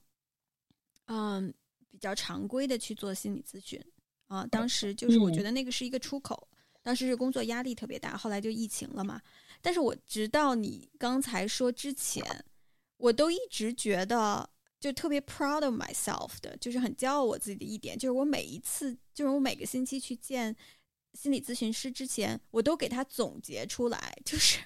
嗯比较常规的去做心理咨询啊。当时就是我觉得那个是一个出口，嗯、当时是工作压力特别大，后来就疫情了嘛。但是我直到你刚才说之前，我都一直觉得。就特别 proud of myself 的，就是很骄傲我自己的一点，就是我每一次，就是我每个星期去见心理咨询师之前，我都给他总结出来，就是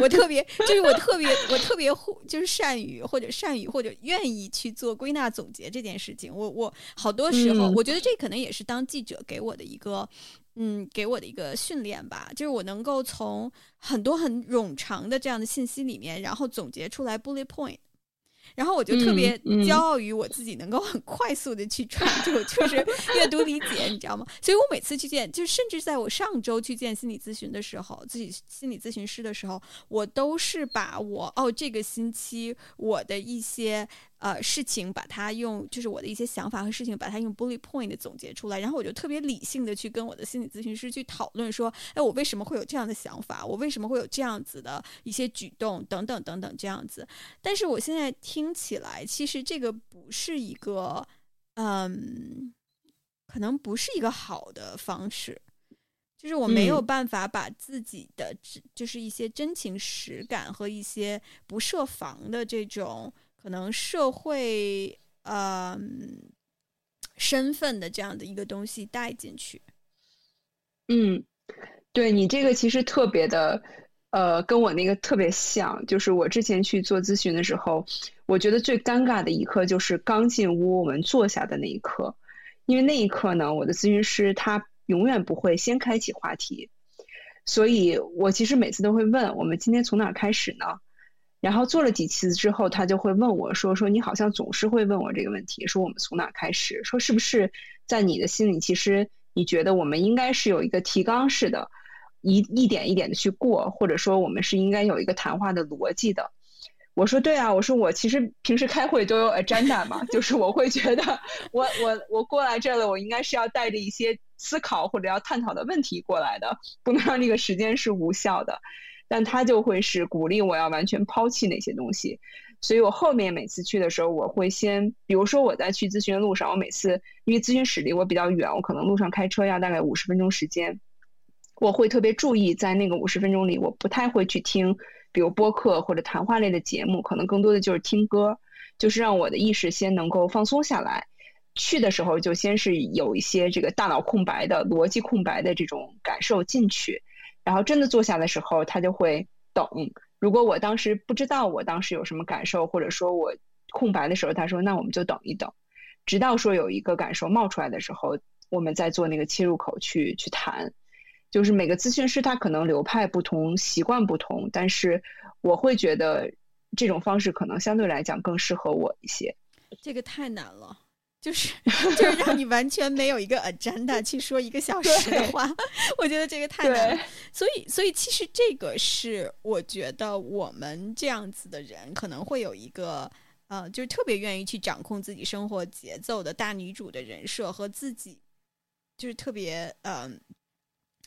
我特别，就是我特别，我特别就是善于或者善于或者愿意去做归纳总结这件事情。我我好多时候，嗯、我觉得这可能也是当记者给我的一个。嗯，给我的一个训练吧，就是我能够从很多很冗长的这样的信息里面，然后总结出来 bullet point。然后我就特别骄傲于我自己能够很快速的去传这种、嗯嗯、就是阅读理解你知道吗？所以我每次去见，就甚至在我上周去见心理咨询的时候，自己心理咨询师的时候，我都是把我哦这个星期我的一些呃事情把它用，就是我的一些想法和事情把它用 bullet point 的总结出来，然后我就特别理性的去跟我的心理咨询师去讨论说，哎，我为什么会有这样的想法，我为什么会有这样子的一些举动等等等等这样子。但是我现在听起来其实这个不是一个嗯，可能不是一个好的方式，就是我没有办法把自己的、嗯、就是一些真情实感和一些不设防的这种可能社会呃身份的这样的一个东西带进去。嗯，对，你这个其实特别的呃跟我那个特别像，就是我之前去做咨询的时候，我觉得最尴尬的一刻就是刚进屋我们坐下的那一刻，因为那一刻呢，我的咨询师他永远不会先开启话题，所以我其实每次都会问我们今天从哪开始呢，然后做了几次之后他就会问我说说你好像总是会问我这个问题，说我们从哪开始，说是不是在你的心里其实你觉得我们应该是有一个提纲式的一一点一点的去过，或者说我们是应该有一个谈话的逻辑的。我说对啊，我说我其实平时开会都有 agenda 嘛，就是我会觉得我我我过来这了，我应该是要带着一些思考或者要探讨的问题过来的，不能让这个时间是无效的。但他就会是鼓励我要完全抛弃那些东西，所以我后面每次去的时候，我会先比如说我在去咨询的路上，我每次因为咨询室离我比较远，我可能路上开车要大概五十分钟时间，我会特别注意在那个五十分钟里我不太会去听比如播客或者谈话类的节目，可能更多的就是听歌，就是让我的意识先能够放松下来。去的时候就先是有一些这个大脑空白的逻辑空白的这种感受进去，然后真的坐下的时候他就会等，如果我当时不知道我当时有什么感受或者说我空白的时候，他说那我们就等一等，直到说有一个感受冒出来的时候，我们再做那个切入口去去谈。就是每个咨询师他可能流派不同，习惯不同，但是我会觉得这种方式可能相对来讲更适合我一些。这个太难了，就是就是让你完全没有一个 agenda 去说一个小时的话，我觉得这个太难了。所以所以其实这个是我觉得我们这样子的人可能会有一个呃，就是特别愿意去掌控自己生活节奏的大女主的人设，和自己就是特别嗯。呃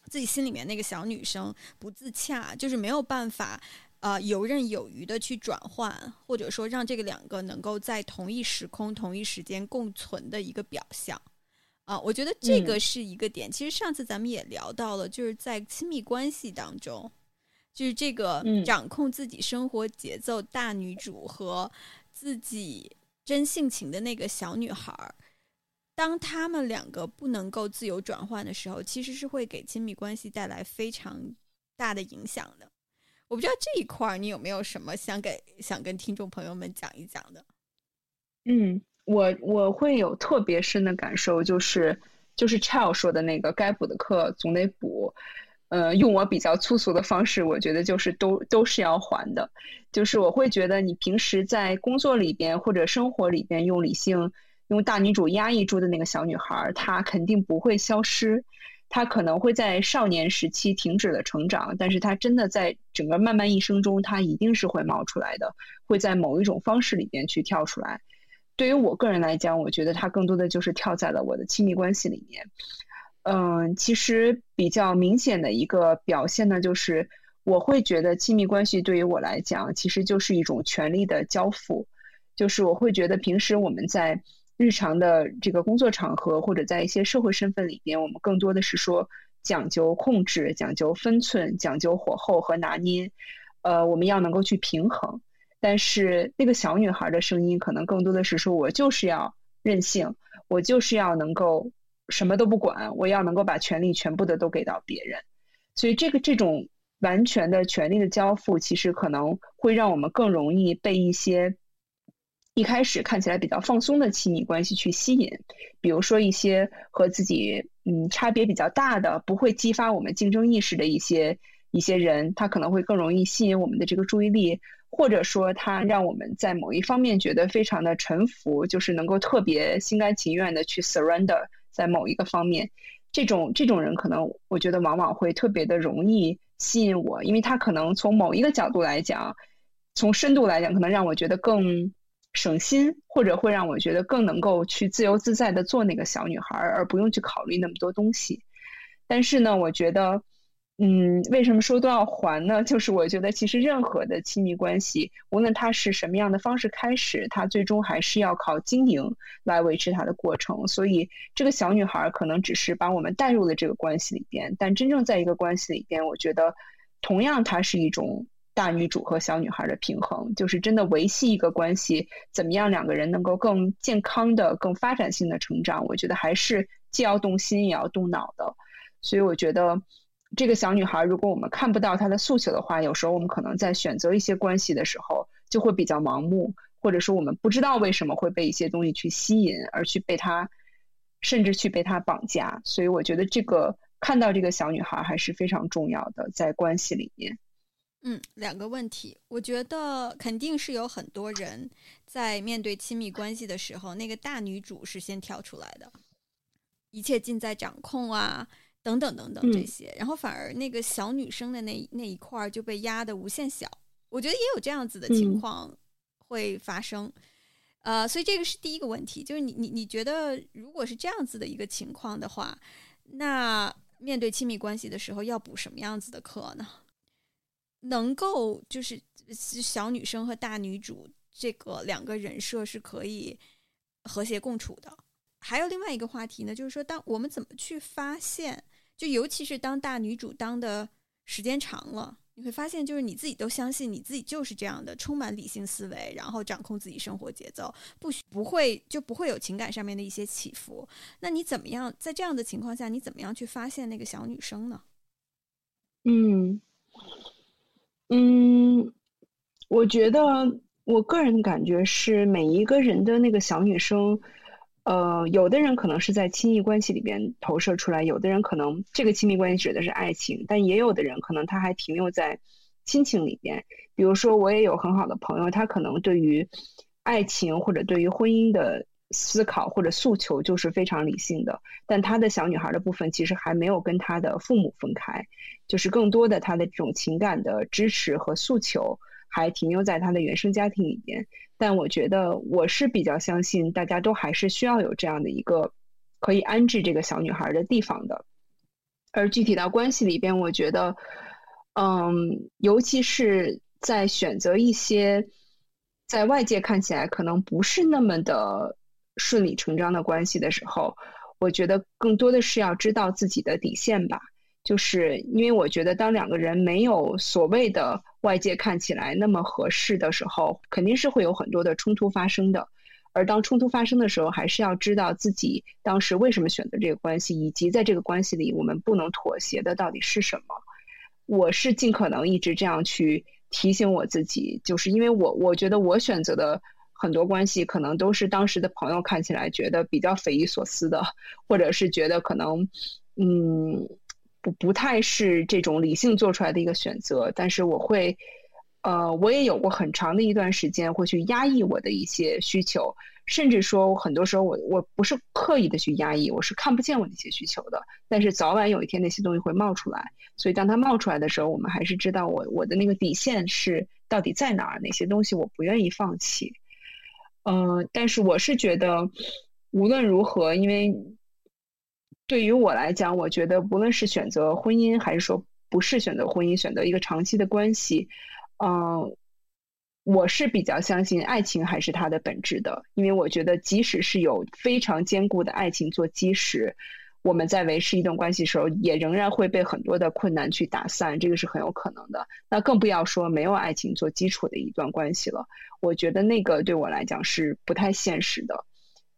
自己心里面那个小女生不自洽，就是没有办法呃，游刃有余的去转换，或者说让这个两个能够在同一时空同一时间共存的一个表象啊、呃，我觉得这个是一个点、嗯、其实上次咱们也聊到了，就是在亲密关系当中，就是这个掌控自己生活节奏大女主和自己真性情的那个小女孩，当他们两个不能够自由转换的时候，其实是会给亲密关系带来非常大的影响的。我不知道这一块你有没有什么想给想跟听众朋友们讲一讲的。嗯，我我会有特别深的感受，就是就是 Chao 说的那个该补的课总得补，呃，用我比较粗俗的方式，我觉得就是都都是要还的。就是我会觉得你平时在工作里边或者生活里边用理性。用大女主压抑住的那个小女孩，她肯定不会消失，她可能会在少年时期停止了成长，但是她真的在整个漫漫一生中，她一定是会冒出来的，会在某一种方式里边去跳出来。对于我个人来讲，我觉得她更多的就是跳在了我的亲密关系里面。嗯，其实比较明显的一个表现呢，就是我会觉得亲密关系对于我来讲，其实就是一种权力的交付，就是我会觉得平时我们在日常的这个工作场合或者在一些社会身份里边，我们更多的是说讲究控制，讲究分寸，讲究火候和拿捏，呃，我们要能够去平衡。但是那个小女孩的声音可能更多的是说，我就是要任性，我就是要能够什么都不管，我要能够把权力全部的都给到别人。所以这个这种完全的权力的交付，其实可能会让我们更容易被一些一开始看起来比较放松的亲密关系去吸引，比如说一些和自己嗯差别比较大的，不会激发我们竞争意识的一些一些人，他可能会更容易吸引我们的这个注意力，或者说他让我们在某一方面觉得非常的臣服，就是能够特别心甘情愿的去 surrender 在某一个方面，这种这种人可能我觉得往往会特别的容易吸引我，因为他可能从某一个角度来讲，从深度来讲，可能让我觉得更省心，或者会让我觉得更能够去自由自在的做那个小女孩，而不用去考虑那么多东西。但是呢，我觉得嗯，为什么说都要还呢，就是我觉得其实任何的亲密关系，无论它是什么样的方式开始，它最终还是要靠经营来维持它的过程。所以这个小女孩可能只是把我们带入了这个关系里边，但真正在一个关系里边，我觉得同样它是一种大女主和小女孩的平衡，就是真的维系一个关系，怎么样两个人能够更健康的更发展性的成长，我觉得还是既要动心也要动脑的。所以我觉得这个小女孩，如果我们看不到她的诉求的话，有时候我们可能在选择一些关系的时候就会比较盲目，或者说我们不知道为什么会被一些东西去吸引，而去被她甚至去被他绑架。所以我觉得这个看到这个小女孩还是非常重要的，在关系里面。嗯，两个问题，我觉得肯定是有很多人在面对亲密关系的时候，那个大女主是先跳出来的，一切尽在掌控啊等等等等这些、嗯、然后反而那个小女生的那那一块就被压得无限小，我觉得也有这样子的情况会发生、嗯、呃，所以这个是第一个问题，就是你你你觉得如果是这样子的一个情况的话，那面对亲密关系的时候要补什么样子的课呢？能够就是小女生和大女主这个两个人设是可以和谐共处的。还有另外一个话题呢，就是说当我们怎么去发现，就尤其是当大女主当的时间长了，你会发现就是你自己都相信你自己就是这样的，充满理性思维，然后掌控自己生活节奏，不不会就不会有情感上面的一些起伏。那你怎么样在这样的情况下，你怎么样去发现那个小女生呢？嗯嗯，我觉得我个人感觉是每一个人的那个小女生，呃，有的人可能是在亲密关系里边投射出来，有的人可能这个亲密关系指的是爱情，但也有的人可能他还停留在亲情里边。比如说我也有很好的朋友，他可能对于爱情或者对于婚姻的思考或者诉求就是非常理性的，但她的小女孩的部分其实还没有跟她的父母分开，就是更多的她的这种情感的支持和诉求还停留在她的原生家庭里面。但我觉得我是比较相信大家都还是需要有这样的一个可以安置这个小女孩的地方的。而具体到关系里边，我觉得嗯，尤其是在选择一些在外界看起来可能不是那么的顺理成章的关系的时候，我觉得更多的是要知道自己的底线吧。就是因为我觉得当两个人没有所谓的外界看起来那么合适的时候，肯定是会有很多的冲突发生的。而当冲突发生的时候，还是要知道自己当时为什么选择这个关系，以及在这个关系里我们不能妥协的到底是什么。我是尽可能一直这样去提醒我自己，就是因为我我觉得我选择的很多关系可能都是当时的朋友看起来觉得比较匪夷所思的，或者是觉得可能嗯不不太是这种理性做出来的一个选择。但是我会呃我也有过很长的一段时间会去压抑我的一些需求，甚至说很多时候我我不是刻意的去压抑，我是看不见我那些需求的，但是早晚有一天那些东西会冒出来。所以当它冒出来的时候，我们还是知道我我的那个底线是到底在哪儿，哪些东西我不愿意放弃。呃，但是我是觉得无论如何，因为对于我来讲，我觉得无论是选择婚姻还是说不是选择婚姻，选择一个长期的关系，呃，我是比较相信爱情还是它的本质的。因为我觉得即使是有非常坚固的爱情做基石，我们在维持一段关系的时候也仍然会被很多的困难去打散，这个是很有可能的。那更不要说没有爱情做基础的一段关系了，我觉得那个对我来讲是不太现实的。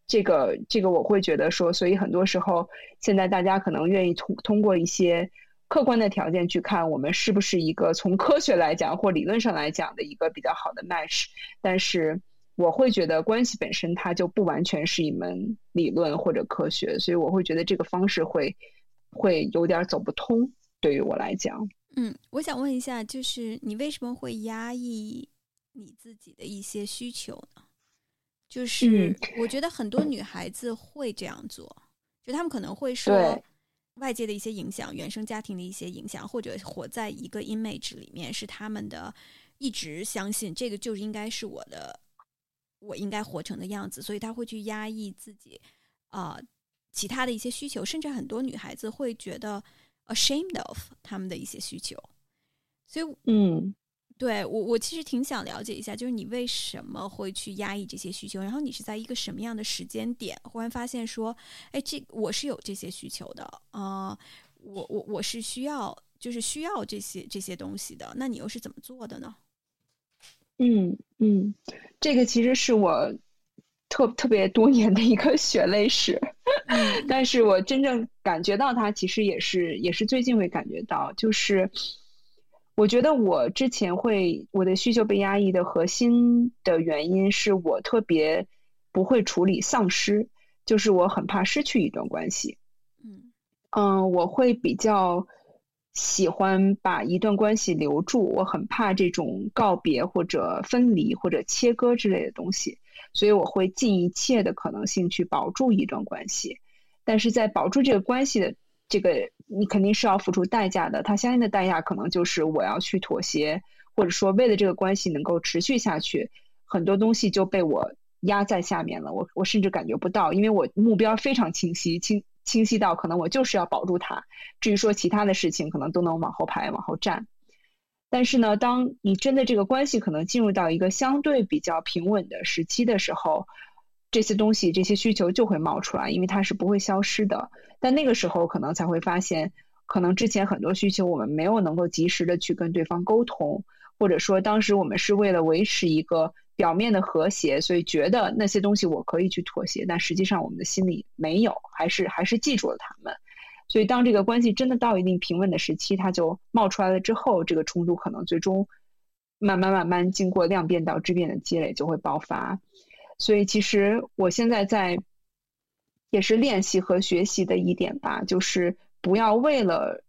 这个这个我会觉得说，所以很多时候现在大家可能愿意通通过一些客观的条件去看我们是不是一个从科学来讲或理论上来讲的一个比较好的 match， 但是我会觉得关系本身它就不完全是一门理论或者科学，所以我会觉得这个方式会会有点走不通，对于我来讲。嗯，我想问一下，就是你为什么会压抑你自己的一些需求呢？就是我觉得很多女孩子会这样做、嗯、就她们可能会说外界的一些影响，原生家庭的一些影响，或者活在一个 image 里面，是她们的一直相信这个就是应该是我的我应该活成的样子，所以她会去压抑自己啊、呃、其他的一些需求，甚至很多女孩子会觉得 ashamed of 她们的一些需求。所以嗯，对我我其实挺想了解一下，就是你为什么会去压抑这些需求，然后你是在一个什么样的时间点忽然发现说，哎，这我是有这些需求的啊、呃，我我我是需要就是需要这些这些东西的，那你又是怎么做的呢？嗯嗯，这个其实是我特特别多年的一个血泪史，但是我真正感觉到它，其实也是也是最近会感觉到，就是我觉得我之前会我的需求被压抑的核心的原因是我特别不会处理丧失，就是我很怕失去一段关系。嗯嗯，我会比较喜欢把一段关系留住，我很怕这种告别或者分离或者切割之类的东西，所以我会尽一切的可能性去保住一段关系。但是在保住这个关系的这个，你肯定是要付出代价的，它相应的代价可能就是我要去妥协，或者说为了这个关系能够持续下去，很多东西就被我压在下面了，我我甚至感觉不到，因为我目标非常清晰，清清晰到可能我就是要保住它，至于说其他的事情可能都能往后排往后站。但是呢，当你真的这个关系可能进入到一个相对比较平稳的时期的时候，这些东西这些需求就会冒出来，因为它是不会消失的。但那个时候可能才会发现，可能之前很多需求我们没有能够及时的去跟对方沟通，或者说当时我们是为了维持一个表面的和谐，所以觉得那些东西我可以去妥协，但实际上我们的心里没有，还是还是记住了他们。所以当这个关系真的到一定平稳的时期，它就冒出来了之后，这个冲突可能最终慢慢慢慢经过量变到质变的积累就会爆发。所以其实我现在在也是练习和学习的一点吧，就是不要为了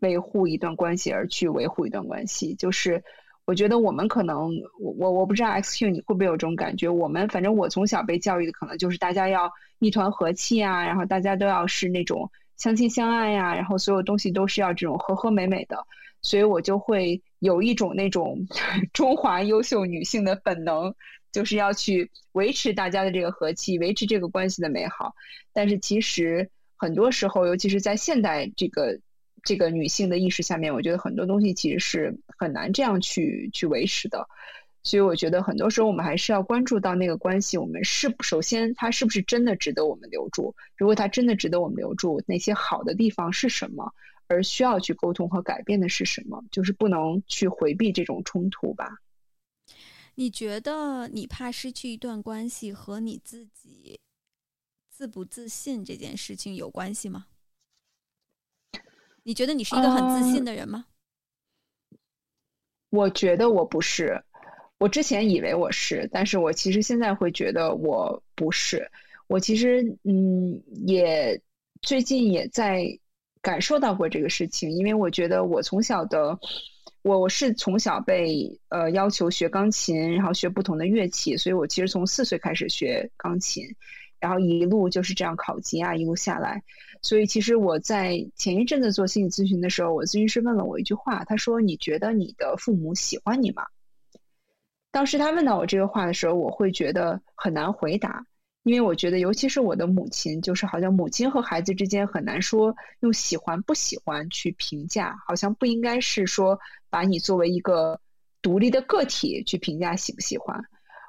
维护一段关系而去维护一段关系。就是我觉得我们可能我我不知道 X Q 你会不会有这种感觉，我们反正我从小被教育的可能就是大家要一团和气啊，然后大家都要是那种相亲相爱呀、啊，然后所有东西都是要这种和和美美的，所以我就会有一种那种中华优秀女性的本能，就是要去维持大家的这个和气，维持这个关系的美好。但是其实很多时候，尤其是在现代这个这个女性的意识下面，我觉得很多东西其实是很难这样去去维持的。所以我觉得很多时候我们还是要关注到那个关系，我们是首先它是不是真的值得我们留住，如果它真的值得我们留住，那些好的地方是什么，而需要去沟通和改变的是什么，就是不能去回避这种冲突吧。你觉得你怕失去一段关系和你自己自不自信这件事情有关系吗？你觉得你是一个很自信的人吗？uh, 我觉得我不是，我之前以为我是，但是我其实现在会觉得我不是。我其实嗯，也最近也在感受到过这个事情，因为我觉得我从小的我我是从小被呃要求学钢琴，然后学不同的乐器，所以我其实从四岁开始学钢琴，然后一路就是这样考级啊，一路下来。所以其实我在前一阵子做心理咨询的时候，我咨询师问了我一句话，他说你觉得你的父母喜欢你吗？当时他问到我这个话的时候，我会觉得很难回答，因为我觉得尤其是我的母亲，就是好像母亲和孩子之间很难说用喜欢不喜欢去评价，好像不应该是说把你作为一个独立的个体去评价喜不喜欢。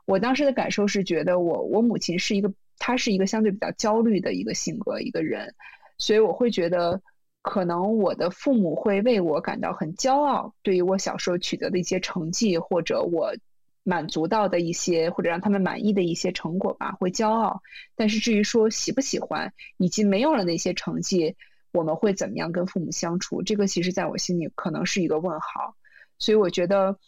我当时的感受是觉得我我母亲是一个他是一个相对比较焦虑的一个性格一个人，所以我会觉得可能我的父母会为我感到很骄傲，对于我小时候取得的一些成绩，或者我满足到的一些，或者让他们满意的一些成果吧，会骄傲。但是至于说喜不喜欢，以及没有了那些成绩我们会怎么样跟父母相处，这个其实在我心里可能是一个问号。所以我觉得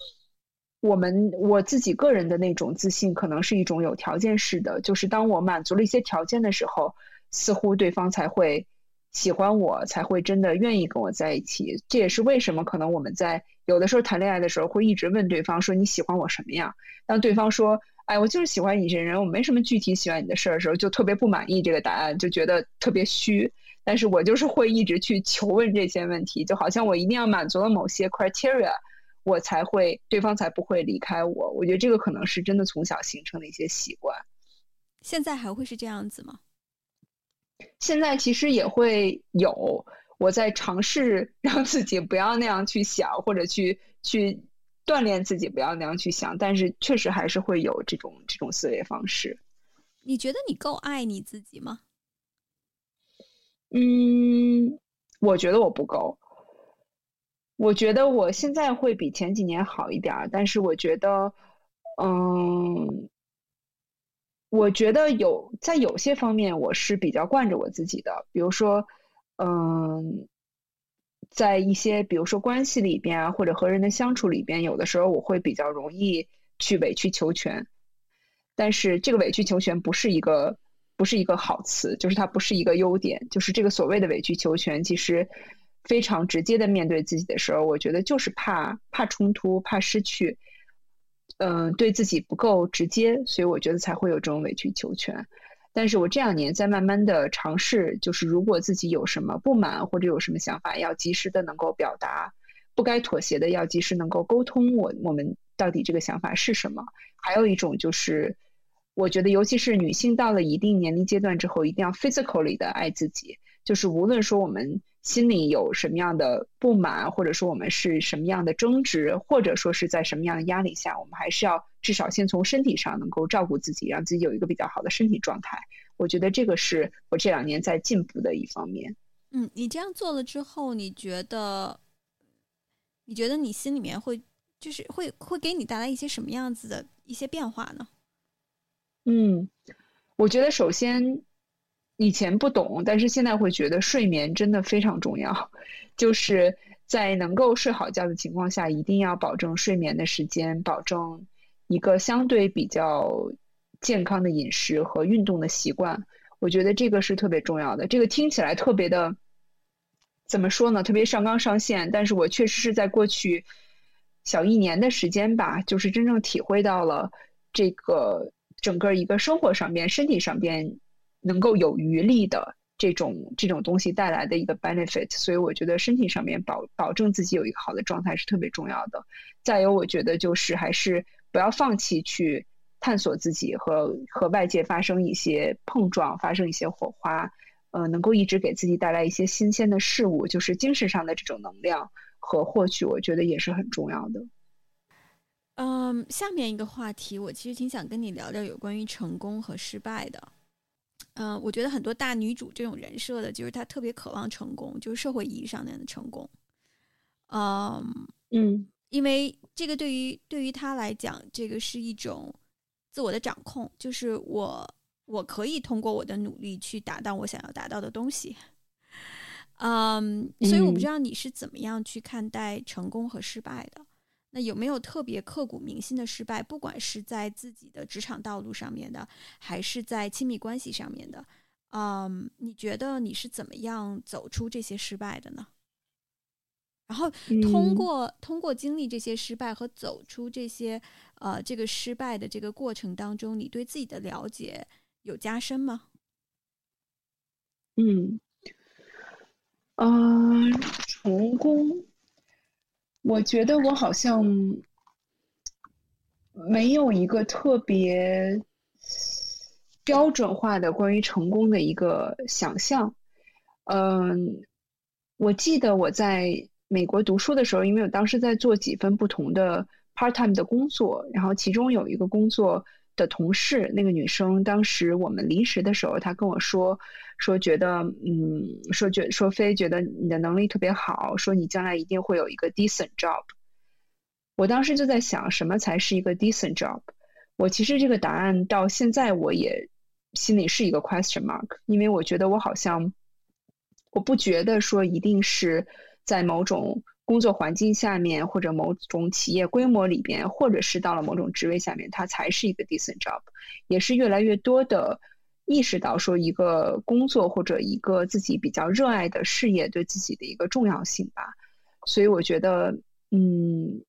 我们我自己个人的那种自信可能是一种有条件式的，就是当我满足了一些条件的时候，似乎对方才会喜欢我，才会真的愿意跟我在一起。这也是为什么可能我们在有的时候谈恋爱的时候会一直问对方说你喜欢我什么样，当对方说哎，我就是喜欢你这人，我没什么具体喜欢你的事儿的时候，就特别不满意这个答案，就觉得特别虚。但是我就是会一直去求问这些问题，就好像我一定要满足了某些 criteria， 我才会对方才不会离开我。我觉得这个可能是真的从小形成的一些习惯。现在还会是这样子吗？现在其实也会有，我在尝试让自己不要那样去想，或者去去锻炼自己不要那样去想，但是确实还是会有这种这种思维方式。你觉得你够爱你自己吗？嗯，我觉得我不够。我觉得我现在会比前几年好一点，但是我觉得，嗯。我觉得有在有些方面我是比较惯着我自己的，比如说嗯，在一些比如说关系里边啊，或者和人的相处里边，有的时候我会比较容易去委曲求全，但是这个委曲求全不是一个不是一个好词，就是它不是一个优点，就是这个所谓的委曲求全，其实非常直接的面对自己的时候，我觉得就是怕怕冲突，怕失去，嗯、呃，对自己不够直接，所以我觉得才会有这种委曲求全。但是我这两年在慢慢的尝试，就是如果自己有什么不满或者有什么想法，要及时的能够表达，不该妥协的要及时能够沟通我我们到底这个想法是什么。还有一种就是我觉得尤其是女性到了一定年龄阶段之后，一定要 physically 的爱自己，就是无论说我们心里有什么样的不满，或者说我们是什么样的争执，或者说是在什么样的压力下，我们还是要至少先从身体上能够照顾自己，让自己有一个比较好的身体状态。我觉得这个是我这两年在进步的一方面。嗯，你这样做了之后，你觉得你觉得你心里面会就是会会给你带来一些什么样子的一些变化呢？嗯，我觉得首先以前不懂，但是现在会觉得睡眠真的非常重要，就是在能够睡好觉的情况下，一定要保证睡眠的时间，保证一个相对比较健康的饮食和运动的习惯，我觉得这个是特别重要的。这个听起来特别的，怎么说呢，特别上纲上线，但是我确实是在过去小一年的时间吧，就是真正体会到了这个整个一个生活上面身体上面能够有余力的这种这种东西带来的一个 benefit。 所以我觉得身体上面保保证自己有一个好的状态是特别重要的。再有我觉得就是还是不要放弃去探索自己，和和外界发生一些碰撞，发生一些火花，呃，能够一直给自己带来一些新鲜的事物，就是精神上的这种能量和获取，我觉得也是很重要的。嗯，下面一个话题我其实挺想跟你聊聊有关于成功和失败的。嗯，我觉得很多大女主这种人设的，就是她特别渴望成功，就是社会意义上的成功。嗯嗯，因为这个对于对于她来讲，这个是一种自我的掌控，就是我我可以通过我的努力去达到我想要达到的东西。Um, 所以我不知道你是怎么样去看待成功和失败的，那有没有特别刻骨铭心的失败，不管是在自己的职场道路上面的，还是在亲密关系上面的，um, 你觉得你是怎么样走出这些失败的呢？然后通过、嗯、通过经历这些失败和走出这些、呃、这个失败的这个过程当中，你对自己的了解有加深吗？嗯嗯、uh, ，成功，我觉得我好像没有一个特别标准化的关于成功的一个想象。嗯，我记得我在美国读书的时候，因为我当时在做几份不同的 part time 的工作，然后其中有一个工作的同事，那个女生当时我们离职的时候，她跟我说说觉得嗯说觉说Fay觉得你的能力特别好，说你将来一定会有一个 decent job。 我当时就在想，什么才是一个 decent job？ 我其实这个答案到现在我也心里是一个 question mark， 因为我觉得我好像我不觉得说一定是在某种工作环境下面，或者某种企业规模里边，或者是到了某种职位下面，它才是一个 decent job。 也是越来越多的意识到说一个工作或者一个自己比较热爱的事业对自己的一个重要性吧。所以我觉得嗯，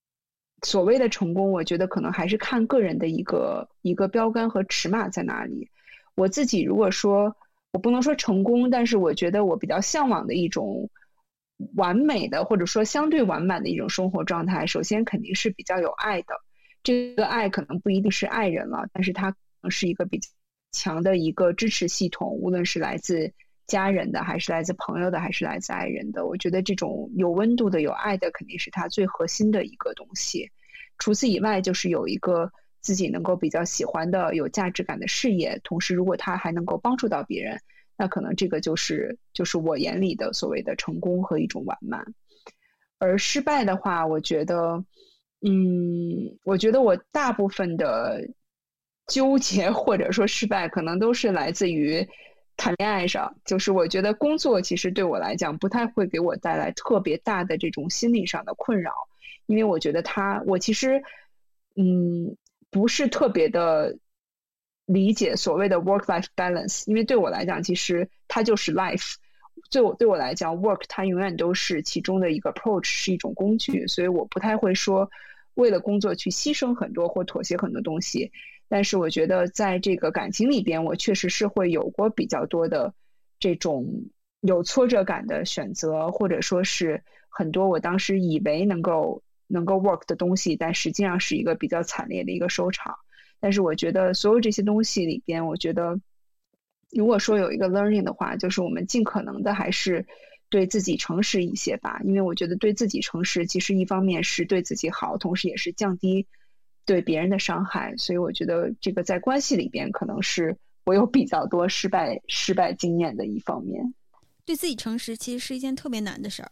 所谓的成功，我觉得可能还是看个人的一个一个标杆和尺码在哪里。我自己如果说我不能说成功，但是我觉得我比较向往的一种完美的，或者说相对完满的一种生活状态，首先肯定是比较有爱的。这个爱可能不一定是爱人了，但是它可能是一个比较强的一个支持系统，无论是来自家人的，还是来自朋友的，还是来自爱人的。我觉得这种有温度的有爱的肯定是它最核心的一个东西。除此以外，就是有一个自己能够比较喜欢的有价值感的事业，同时如果它还能够帮助到别人，那可能这个就是就是我眼里的所谓的成功和一种完满。而失败的话，我觉得嗯，我觉得我大部分的纠结或者说失败可能都是来自于谈恋爱上，就是我觉得工作其实对我来讲不太会给我带来特别大的这种心理上的困扰，因为我觉得它我其实嗯不是特别的理解所谓的 work-life balance， 因为对我来讲其实它就是 life， 对我, 对我来讲 work 它永远都是其中的一个 approach， 是一种工具，所以我不太会说为了工作去牺牲很多或妥协很多东西。但是我觉得在这个感情里边，我确实是会有过比较多的这种有挫折感的选择，或者说是很多我当时以为能够能够 work 的东西，但实际上是一个比较惨烈的一个收场。但是我觉得所有这些东西里边，我觉得如果说有一个 learning 的话，就是我们尽可能的还是对自己诚实一些吧，因为我觉得对自己诚实其实一方面是对自己好，同时也是降低对别人的伤害。所以我觉得这个在关系里边可能是我有比较多失败失败经验的一方面。对自己诚实其实是一件特别难的事儿。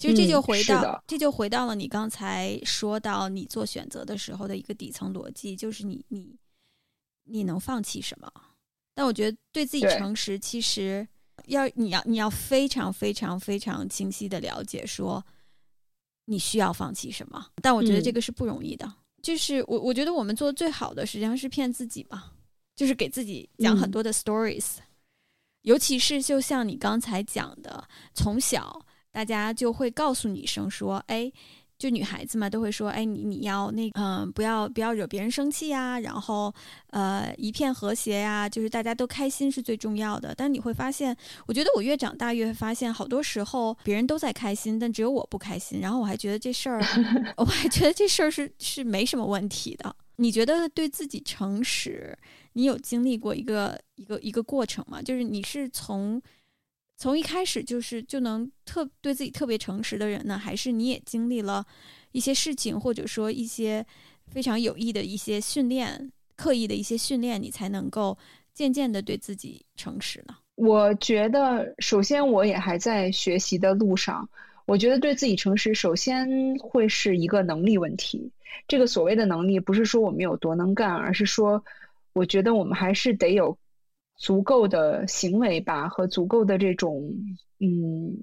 其实这就回到、嗯、这就回到了你刚才说到你做选择的时候的一个底层逻辑，就是你你你能放弃什么。但我觉得对自己诚实，其实要你要你要非常非常非常清晰的了解说你需要放弃什么。但我觉得这个是不容易的、嗯、就是我我觉得我们做最好的实际上是骗自己吧，就是给自己讲很多的 stories、嗯、尤其是就像你刚才讲的，从小大家就会告诉女生说，哎，就女孩子嘛，都会说，哎，你你要那个，嗯，不要不要惹别人生气啊，然后呃，一片和谐呀、啊，就是大家都开心是最重要的。但你会发现，我觉得我越长大越发现，好多时候别人都在开心，但只有我不开心。然后我还觉得这事儿，我还觉得这事儿是是没什么问题的。你觉得对自己诚实，你有经历过一个一个一个过程吗？就是你是从。从一开始就是就能特对自己特别诚实的人呢，还是你也经历了一些事情，或者说一些非常有益的一些训练，刻意的一些训练，你才能够渐渐的对自己诚实呢？我觉得首先我也还在学习的路上，我觉得对自己诚实首先会是一个能力问题。这个所谓的能力不是说我们有多能干，而是说我觉得我们还是得有足够的行为吧，和足够的这种嗯，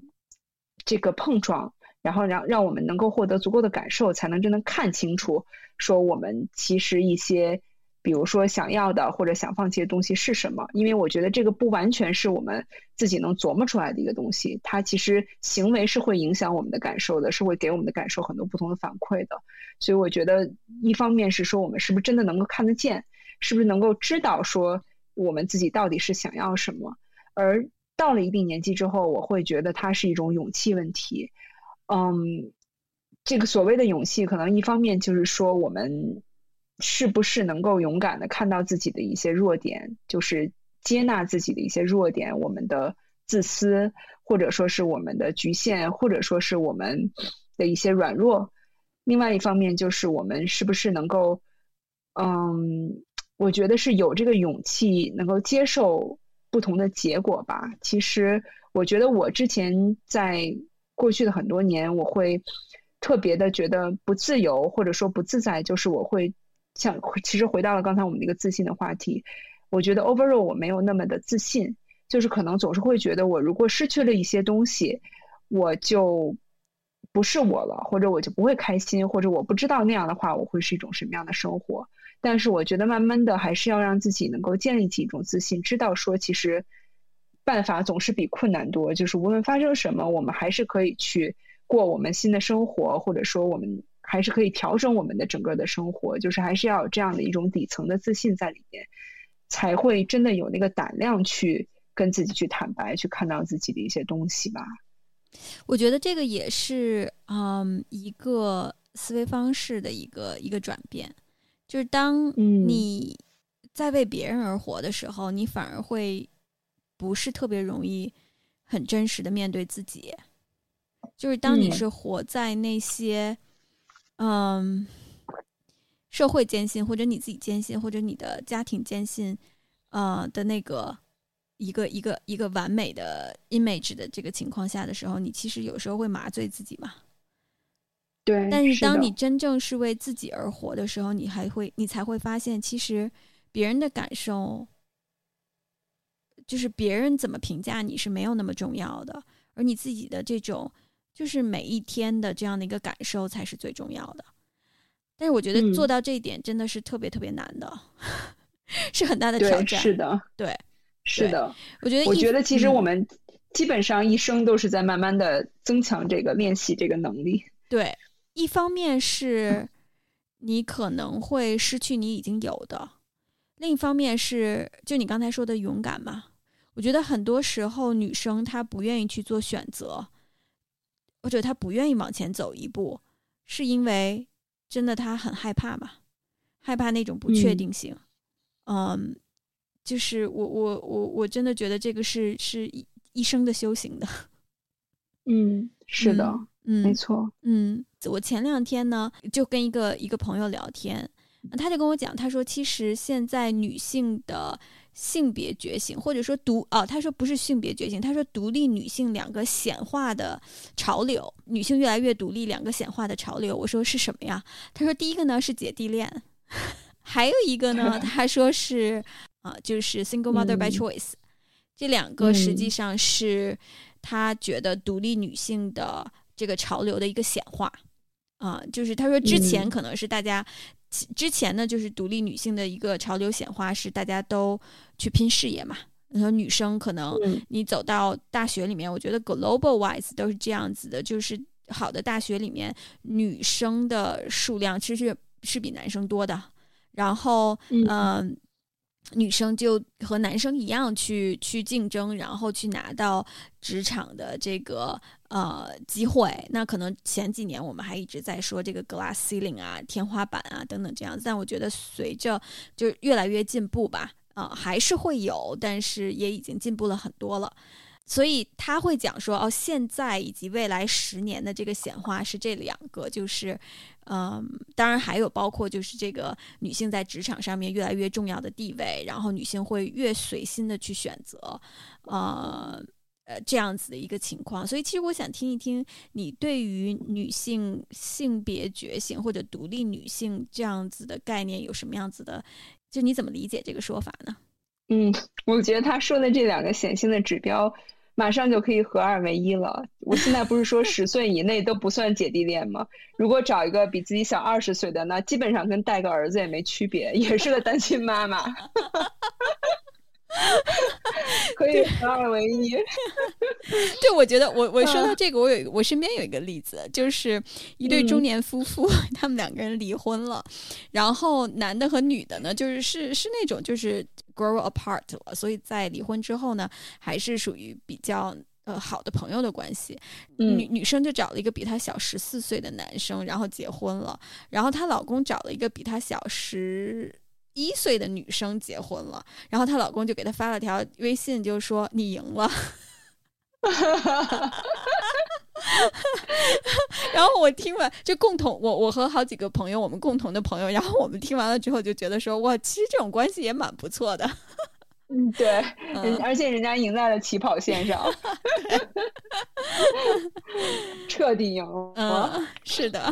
这个碰撞，然后让让我们能够获得足够的感受，才能真的看清楚说我们其实一些比如说想要的或者想放弃的东西是什么。因为我觉得这个不完全是我们自己能琢磨出来的一个东西，它其实行为是会影响我们的感受的，是会给我们的感受很多不同的反馈的。所以我觉得一方面是说我们是不是真的能够看得见，是不是能够知道说我们自己到底是想要什么。而到了一定年纪之后，我会觉得它是一种勇气问题。嗯，这个所谓的勇气可能一方面就是说我们是不是能够勇敢的看到自己的一些弱点，就是接纳自己的一些弱点，我们的自私，或者说是我们的局限，或者说是我们的一些软弱。另外一方面就是我们是不是能够嗯我觉得是有这个勇气能够接受不同的结果吧。其实我觉得我之前在过去的很多年，我会特别的觉得不自由或者说不自在，就是我会像其实回到了刚才我们的一个自信的话题，我觉得 overall 我没有那么的自信，就是可能总是会觉得我如果失去了一些东西，我就不是我了，或者我就不会开心，或者我不知道那样的话我会是一种什么样的生活。但是我觉得慢慢的还是要让自己能够建立起一种自信，知道说其实办法总是比困难多，就是无论发生什么我们还是可以去过我们新的生活，或者说我们还是可以调整我们的整个的生活，就是还是要有这样的一种底层的自信在里面，才会真的有那个胆量去跟自己去坦白，去看到自己的一些东西吧。我觉得这个也是嗯一个思维方式的一个一个转变，就是当你在为别人而活的时候、嗯、你反而会不是特别容易很真实的面对自己。就是当你是活在那些 嗯, 嗯社会坚信，或者你自己坚信，或者你的家庭坚信呃的那个一个一个一个完美的 image 的这个情况下的时候，你其实有时候会麻醉自己嘛。对，但是当你真正是为自己而活的时候，你还会你才会发现其实别人的感受，就是别人怎么评价你是没有那么重要的，而你自己的这种就是每一天的这样的一个感受才是最重要的。但是我觉得做到这一点真的是特别特别难的、嗯、是很大的挑战。是的，对，是的。我觉得，我觉得其实我们基本上一生都是在慢慢的增强这个练习这个能力。对，一方面是你可能会失去你已经有的，另一方面是就你刚才说的勇敢嘛。我觉得很多时候女生她不愿意去做选择，或者她不愿意往前走一步，是因为真的她很害怕嘛，害怕那种不确定性。嗯，嗯就是我我我我真的觉得这个是是一生的修行的。嗯，是的，嗯，没错，嗯。我前两天呢就跟一个一个朋友聊天，他就跟我讲，他说其实现在女性的性别觉醒，或者说独哦，他说不是性别觉醒，他说独立女性两个显化的潮流，女性越来越独立两个显化的潮流。我说是什么呀？他说第一个呢是姐弟恋，还有一个呢他说是啊、呃，就是 single mother by choice、嗯、这两个实际上是他觉得独立女性的这个潮流的一个显化啊、呃，就是他说之前可能是大家、嗯之前呢就是独立女性的一个潮流显化是大家都去拼事业嘛，然后女生可能你走到大学里面、嗯、我觉得 global wise 都是这样子的，就是好的大学里面女生的数量其实是比男生多的，然后、嗯呃、女生就和男生一样去去竞争，然后去拿到职场的这个呃，机会。那可能前几年我们还一直在说这个 glass ceiling 啊，天花板啊等等这样，但我觉得随着就越来越进步吧，啊、呃，还是会有，但是也已经进步了很多了。所以他会讲说，哦，现在以及未来十年的这个显化是这两个，就是，嗯，当然还有包括就是这个女性在职场上面越来越重要的地位，然后女性会越随心的去选择，呃。呃，这样子的一个情况。所以其实我想听一听你对于女性性别觉醒或者独立女性这样子的概念有什么样子的，就你怎么理解这个说法呢？嗯，我觉得他说的这两个显性的指标马上就可以合二为一了。我现在不是说十岁以内都不算姐弟恋吗？如果找一个比自己小二十岁的，那基本上跟带个儿子也没区别，也是个单亲妈妈。可以合二为一。对，我觉得我我说到这个，我有我身边有一个例子，就是一对中年夫妇、嗯、他们两个人离婚了，然后男的和女的呢就是是是那种就是 grow apart 了，所以在离婚之后呢还是属于比较呃好的朋友的关系。女女生就找了一个比她小十四岁的男生，然后结婚了，然后她老公找了一个比她小十一岁的女生结婚了，然后她老公就给她发了条微信，就说你赢了。然后我听完就共同我我和好几个朋友，我们共同的朋友，然后我们听完了之后就觉得说，哇，其实这种关系也蛮不错的。嗯，对，而且人家赢在了起跑线上，彻底赢了。嗯，是的。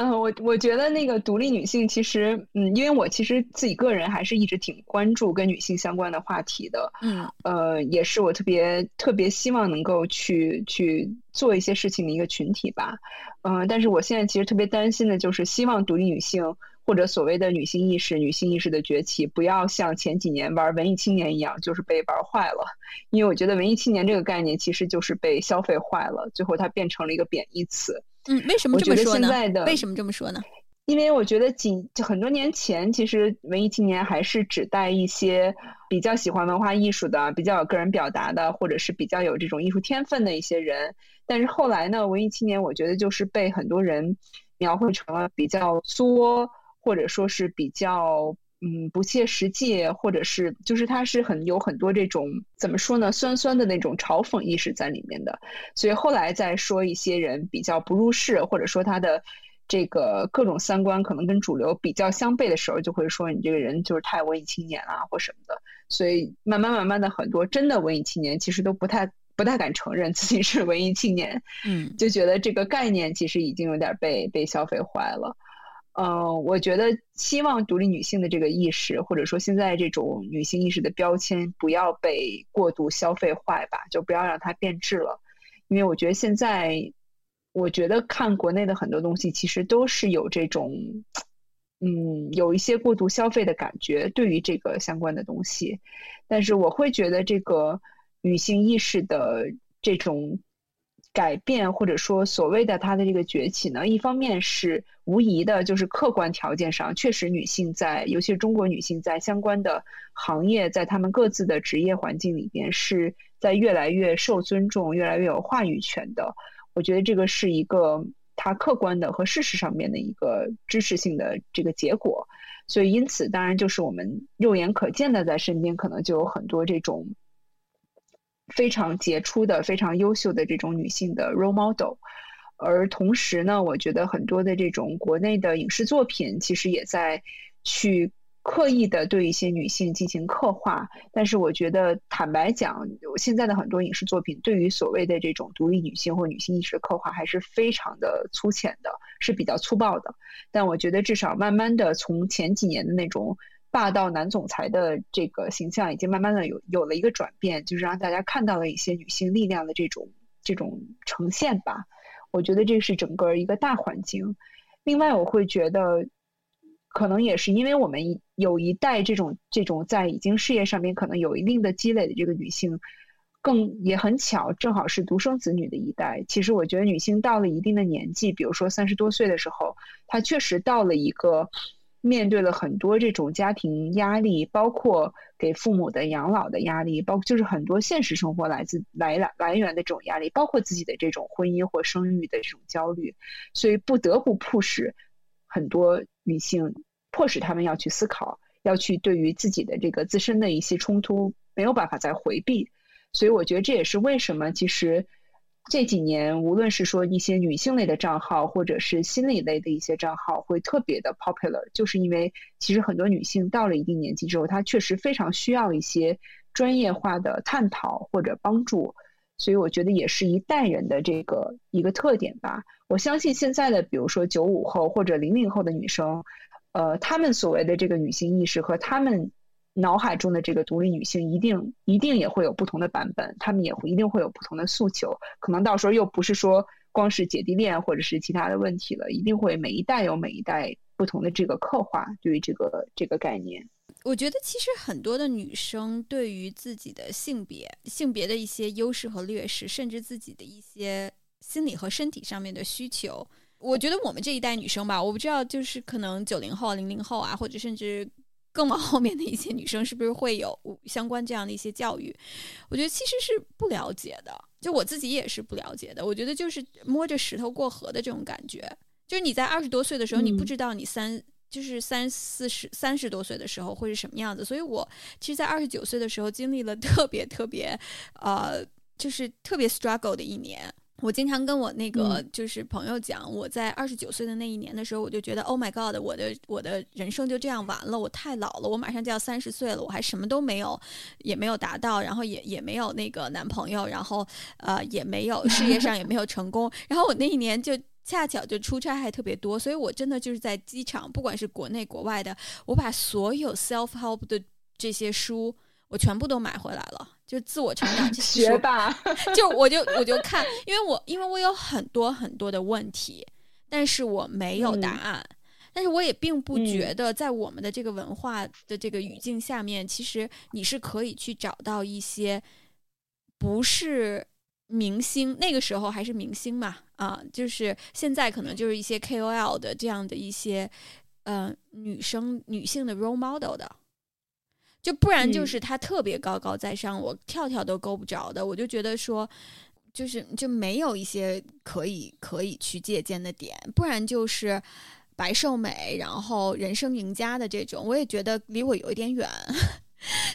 嗯、呃，我我觉得那个独立女性其实，嗯，因为我其实自己个人还是一直挺关注跟女性相关的话题的，嗯，呃，也是我特别特别希望能够去去做一些事情的一个群体吧，嗯、呃，但是我现在其实特别担心的就是，希望独立女性或者所谓的女性意识、女性意识的崛起，不要像前几年玩文艺青年一样，就是被玩坏了，因为我觉得文艺青年这个概念其实就是被消费坏了，最后它变成了一个贬义词。嗯，为什么这么说呢？为什么这么说呢？因为我觉得几很多年前，其实文艺青年还是指代一些比较喜欢文化艺术的、比较有个人表达的，或者是比较有这种艺术天分的一些人。但是后来呢，文艺青年我觉得就是被很多人描绘成了比较作，或者说是比较嗯不切实际，或者是就是它是很有很多这种怎么说呢，酸酸的那种嘲讽意识在里面的。所以后来再说一些人比较不入世，或者说他的这个各种三观可能跟主流比较相悖的时候，就会说你这个人就是太文艺青年啊或什么的。所以慢慢慢慢的，很多真的文艺青年其实都不太不太敢承认自己是文艺青年，嗯，就觉得这个概念其实已经有点被被消费坏了。呃，我觉得希望独立女性的这个意识，或者说现在这种女性意识的标签，不要被过度消费坏吧，就不要让它变质了。因为我觉得现在，我觉得看国内的很多东西，其实都是有这种嗯，有一些过度消费的感觉对于这个相关的东西。但是我会觉得这个女性意识的这种改变，或者说所谓的她的这个崛起呢，一方面是无疑的，就是客观条件上确实女性在，尤其是中国女性在相关的行业，在她们各自的职业环境里边是在越来越受尊重，越来越有话语权的。我觉得这个是一个它客观的和事实上面的一个支持性的这个结果，所以因此当然就是我们肉眼可见的在身边可能就有很多这种非常杰出的非常优秀的这种女性的 role model。 而同时呢，我觉得很多的这种国内的影视作品其实也在去刻意的对一些女性进行刻画，但是我觉得坦白讲，现在的很多影视作品对于所谓的这种独立女性或女性意识的刻画还是非常的粗浅的，是比较粗暴的。但我觉得至少慢慢的从前几年的那种霸道男总裁的这个形象已经慢慢的有有了一个转变，就是让大家看到了一些女性力量的这种这种呈现吧。我觉得这是整个一个大环境。另外我会觉得可能也是因为我们有一代这种这种在已经事业上面可能有一定的积累的这个女性，更也很巧正好是独生子女的一代。其实我觉得女性到了一定的年纪，比如说三十多岁的时候，她确实到了一个面对了很多这种家庭压力，包括给父母的养老的压力，包括就是很多现实生活来自来来源的这种压力，包括自己的这种婚姻或生育的这种焦虑，所以不得不迫使很多女性迫使他们要去思考，要去对于自己的这个自身的一些冲突没有办法再回避。所以我觉得这也是为什么其实这几年无论是说一些女性类的账号或者是心理类的一些账号会特别的 popular， 就是因为其实很多女性到了一定年纪之后，她确实非常需要一些专业化的探讨或者帮助。所以我觉得也是一代人的这个一个特点吧。我相信现在的比如说九五后或者零零后的女生，呃，他们所谓的这个女性意识和他们脑海中的这个独立女性一定一定也会有不同的版本，他们也会一定会有不同的诉求，可能到时候又不是说光是姐弟恋或者是其他的问题了，一定会每一代有每一代不同的这个刻画对于这个这个概念。我觉得其实很多的女生对于自己的性别性别的一些优势和劣势，甚至自己的一些心理和身体上面的需求，我觉得我们这一代女生吧，我不知道就是可能九零后零零后啊，或者甚至更往后面的一些女生是不是会有相关这样的一些教育，我觉得其实是不了解的，就我自己也是不了解的。我觉得就是摸着石头过河的这种感觉，就是你在二十多岁的时候、嗯、你不知道你三就是三四十三十多岁的时候会是什么样子。所以我其实在二十九岁的时候经历了特别特别呃，就是特别 struggle 的一年。我经常跟我那个就是朋友讲，我在二十九岁的那一年的时候，我就觉得 Oh my God， 我的我的人生就这样完了，我太老了，我马上就要三十岁了，我还什么都没有，也没有达到，然后也也没有那个男朋友，然后呃也没有事业上也没有成功，然后我那一年就恰巧就出差还特别多，所以我真的就是在机场，不管是国内国外的，我把所有 self help 的这些书我全部都买回来了，就自我成长这些书，学霸就我就我就看，因为我因为我有很多很多的问题，但是我没有答案、嗯、但是我也并不觉得在我们的这个文化的这个语境下面、嗯、其实你是可以去找到一些不是明星，那个时候还是明星嘛啊，就是现在可能就是一些 K O L 的这样的一些呃女生女性的 role model 的，就不然就是她特别高高在上、嗯、我跳跳都够不着的。我就觉得说就是就没有一些可以可以去借鉴的点，不然就是白瘦美然后人生赢家的这种，我也觉得离我有一点远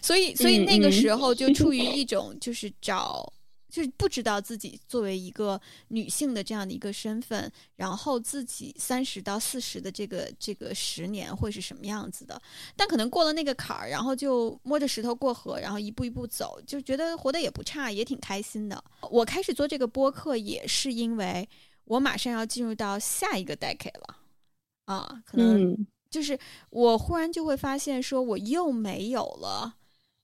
所以所以那个时候就处于一种就是找就是不知道自己作为一个女性的这样的一个身份，然后自己三十到四十的这个这个十年会是什么样子的，但可能过了那个坎儿，然后就摸着石头过河，然后一步一步走，就觉得活得也不差，也挺开心的。我开始做这个播客也是因为我马上要进入到下一个 decade 了啊，可能就是我忽然就会发现说我又没有了，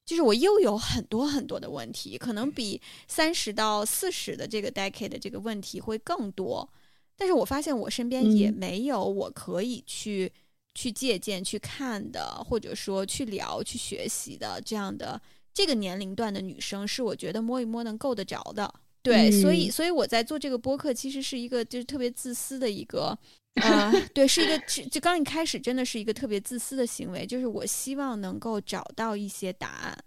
就是我又有很多很多的问题，可能比三十到四十的这个 decade 的这个问题会更多，但是我发现我身边也没有我可以去去借鉴去看的，或者说去聊去学习的，这样的这个年龄段的女生是我觉得摸一摸能够得着的。对、嗯、所以所以我在做这个播客其实是一个就是特别自私的一个呃，对，是一个就刚一开始真的是一个特别自私的行为，就是我希望能够找到一些答案，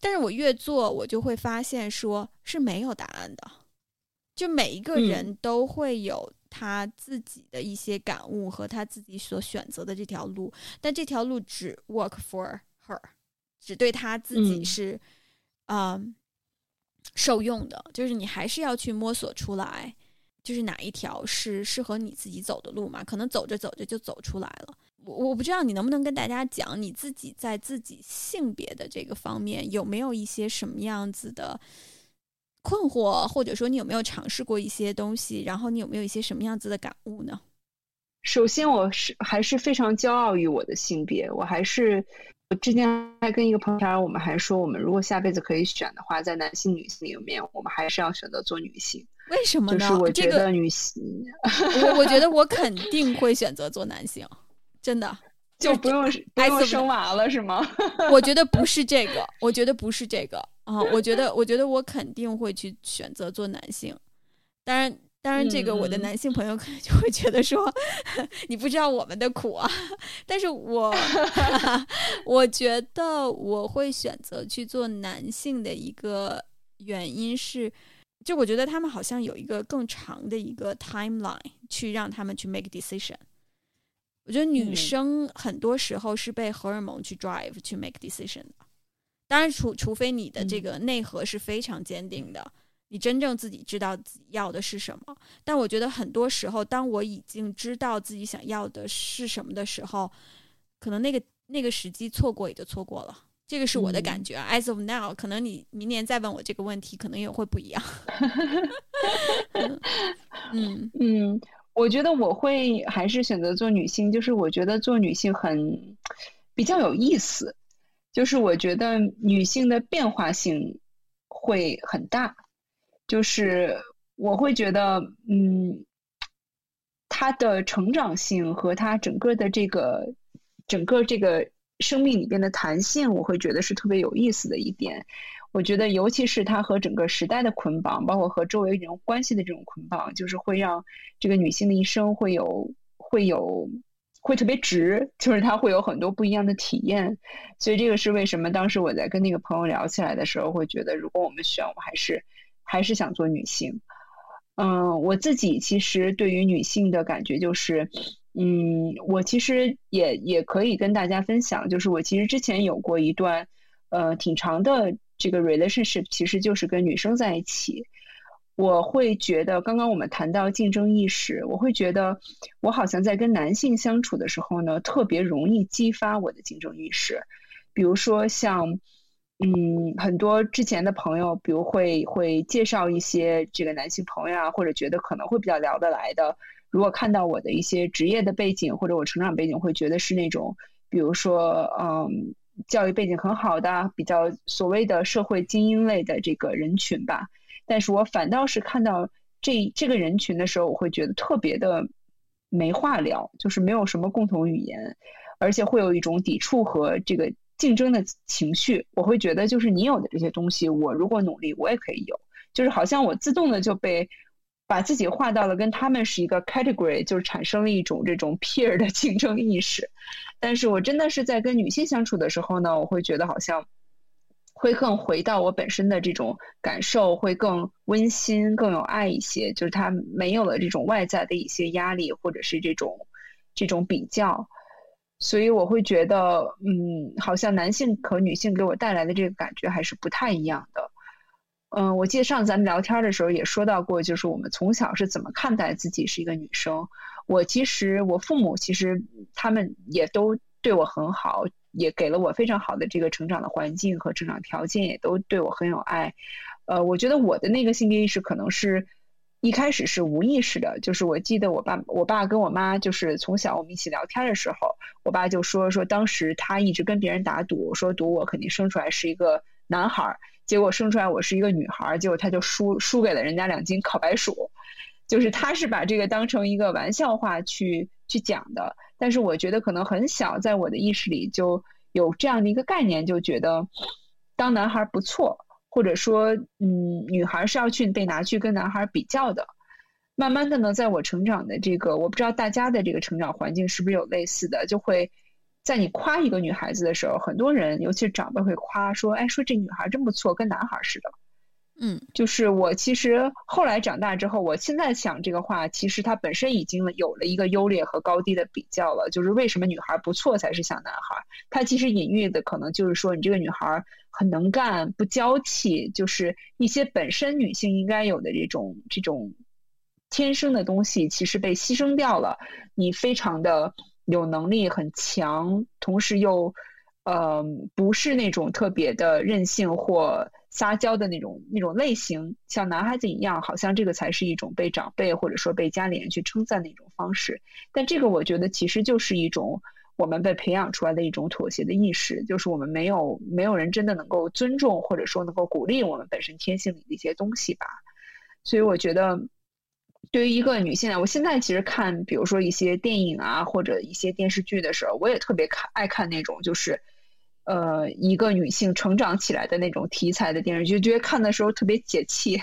但是我越做我就会发现说是没有答案的，就每一个人都会有他自己的一些感悟和他自己所选择的这条路，但这条路只 work for her， 只对他自己是、嗯呃、受用的，就是你还是要去摸索出来就是哪一条是适合你自己走的路嘛，可能走着走着就走出来了。我我不知道你能不能跟大家讲你自己在自己性别的这个方面有没有一些什么样子的困惑，或者说你有没有尝试过一些东西，然后你有没有一些什么样子的感悟呢？首先我是还是非常骄傲于我的性别，我还是我之前还跟一个朋友我们还说我们如果下辈子可以选的话，在男性女性里面我们还是要选择做女性。为什么呢？就是我觉得女性、这个、我, 我觉得我肯定会选择做男性，真的就不用不用生娃了是吗？我觉得不是这个，我觉得不是这个啊、哦，我觉得，我觉得我肯定会去选择做男性，当然，当然，这个我的男性朋友可能就会觉得说，嗯、你不知道我们的苦啊。但是我，我觉得我会选择去做男性的一个原因是，就我觉得他们好像有一个更长的一个 timeline 去让他们去 make decision。我觉得女生很多时候是被荷尔蒙去 drive 去 make decision 的。当然 除, 除非你的这个内核是非常坚定的、嗯、你真正自己知道自己要的是什么，但我觉得很多时候当我已经知道自己想要的是什么的时候，可能那个那个时机错过也就错过了，这个是我的感觉、啊嗯、as of now， 可能你明年再问我这个问题可能也会不一样。嗯嗯，我觉得我会还是选择做女性，就是我觉得做女性很比较有意思，就是我觉得女性的变化性会很大，就是我会觉得嗯，她的成长性和她整个的这个整个这个生命里边的弹性，我会觉得是特别有意思的一点。我觉得尤其是她和整个时代的捆绑，包括和周围人关系的这种捆绑，就是会让这个女性的一生会有会有会特别值，就是它会有很多不一样的体验，所以这个是为什么当时我在跟那个朋友聊起来的时候会觉得如果我们选，我还是还是想做女性。嗯，我自己其实对于女性的感觉就是嗯，我其实也也可以跟大家分享，就是我其实之前有过一段呃挺长的这个 relationship， 其实就是跟女生在一起。我会觉得刚刚我们谈到竞争意识，我会觉得我好像在跟男性相处的时候呢，特别容易激发我的竞争意识。比如说像嗯，很多之前的朋友比如会会介绍一些这个男性朋友啊，或者觉得可能会比较聊得来的，如果看到我的一些职业的背景或者我成长背景，会觉得是那种比如说嗯，教育背景很好的比较所谓的社会精英类的这个人群吧，但是我反倒是看到这这个人群的时候，我会觉得特别的没话聊，就是没有什么共同语言，而且会有一种抵触和这个竞争的情绪。我会觉得就是你有的这些东西，我如果努力我也可以有，就是好像我自动的就被把自己划到了跟他们是一个 category， 就是产生了一种这种 peer 的竞争意识。但是我真的是在跟女性相处的时候呢，我会觉得好像会更回到我本身的这种感受，会更温馨更有爱一些，就是它没有了这种外在的一些压力或者是这种这种比较。所以我会觉得嗯，好像男性和女性给我带来的这个感觉还是不太一样的。嗯，我记得上次咱们聊天的时候也说到过，就是我们从小是怎么看待自己是一个女生。我其实我父母其实他们也都对我很好，也给了我非常好的这个成长的环境和成长条件，也都对我很有爱。呃，我觉得我的那个性别意识可能是一开始是无意识的，就是我记得我爸我爸跟我妈就是从小我们一起聊天的时候，我爸就说说当时他一直跟别人打赌，说赌我肯定生出来是一个男孩，结果生出来我是一个女孩，结果他就输输给了人家两斤烤白薯，就是他是把这个当成一个玩笑话去去讲的。但是我觉得可能很小，在我的意识里就有这样的一个概念，就觉得当男孩不错，或者说嗯，女孩是要去被拿去跟男孩比较的。慢慢的呢，在我成长的这个，我不知道大家的这个成长环境是不是有类似的，就会在你夸一个女孩子的时候，很多人尤其是长辈会夸说，哎，说这女孩真不错，跟男孩似的。嗯，就是我其实后来长大之后，我现在想这个话，其实它本身已经有了一个优劣和高低的比较了。就是为什么女孩不错才是像男孩，它其实隐喻的可能就是说你这个女孩很能干，不娇气，就是一些本身女性应该有的这种这种天生的东西其实被牺牲掉了。你非常的有能力，很强，同时又呃不是那种特别的任性或撒娇的那种那种类型，像男孩子一样，好像这个才是一种被长辈或者说被家里人去称赞的一种方式。但这个我觉得其实就是一种我们被培养出来的一种妥协的意识，就是我们没有没有人真的能够尊重或者说能够鼓励我们本身天性里的一些东西吧。所以我觉得对于一个女性啊，我现在其实看比如说一些电影啊或者一些电视剧的时候，我也特别看爱看那种就是呃，一个女性成长起来的那种题材的电视剧，觉得看的时候特别解气，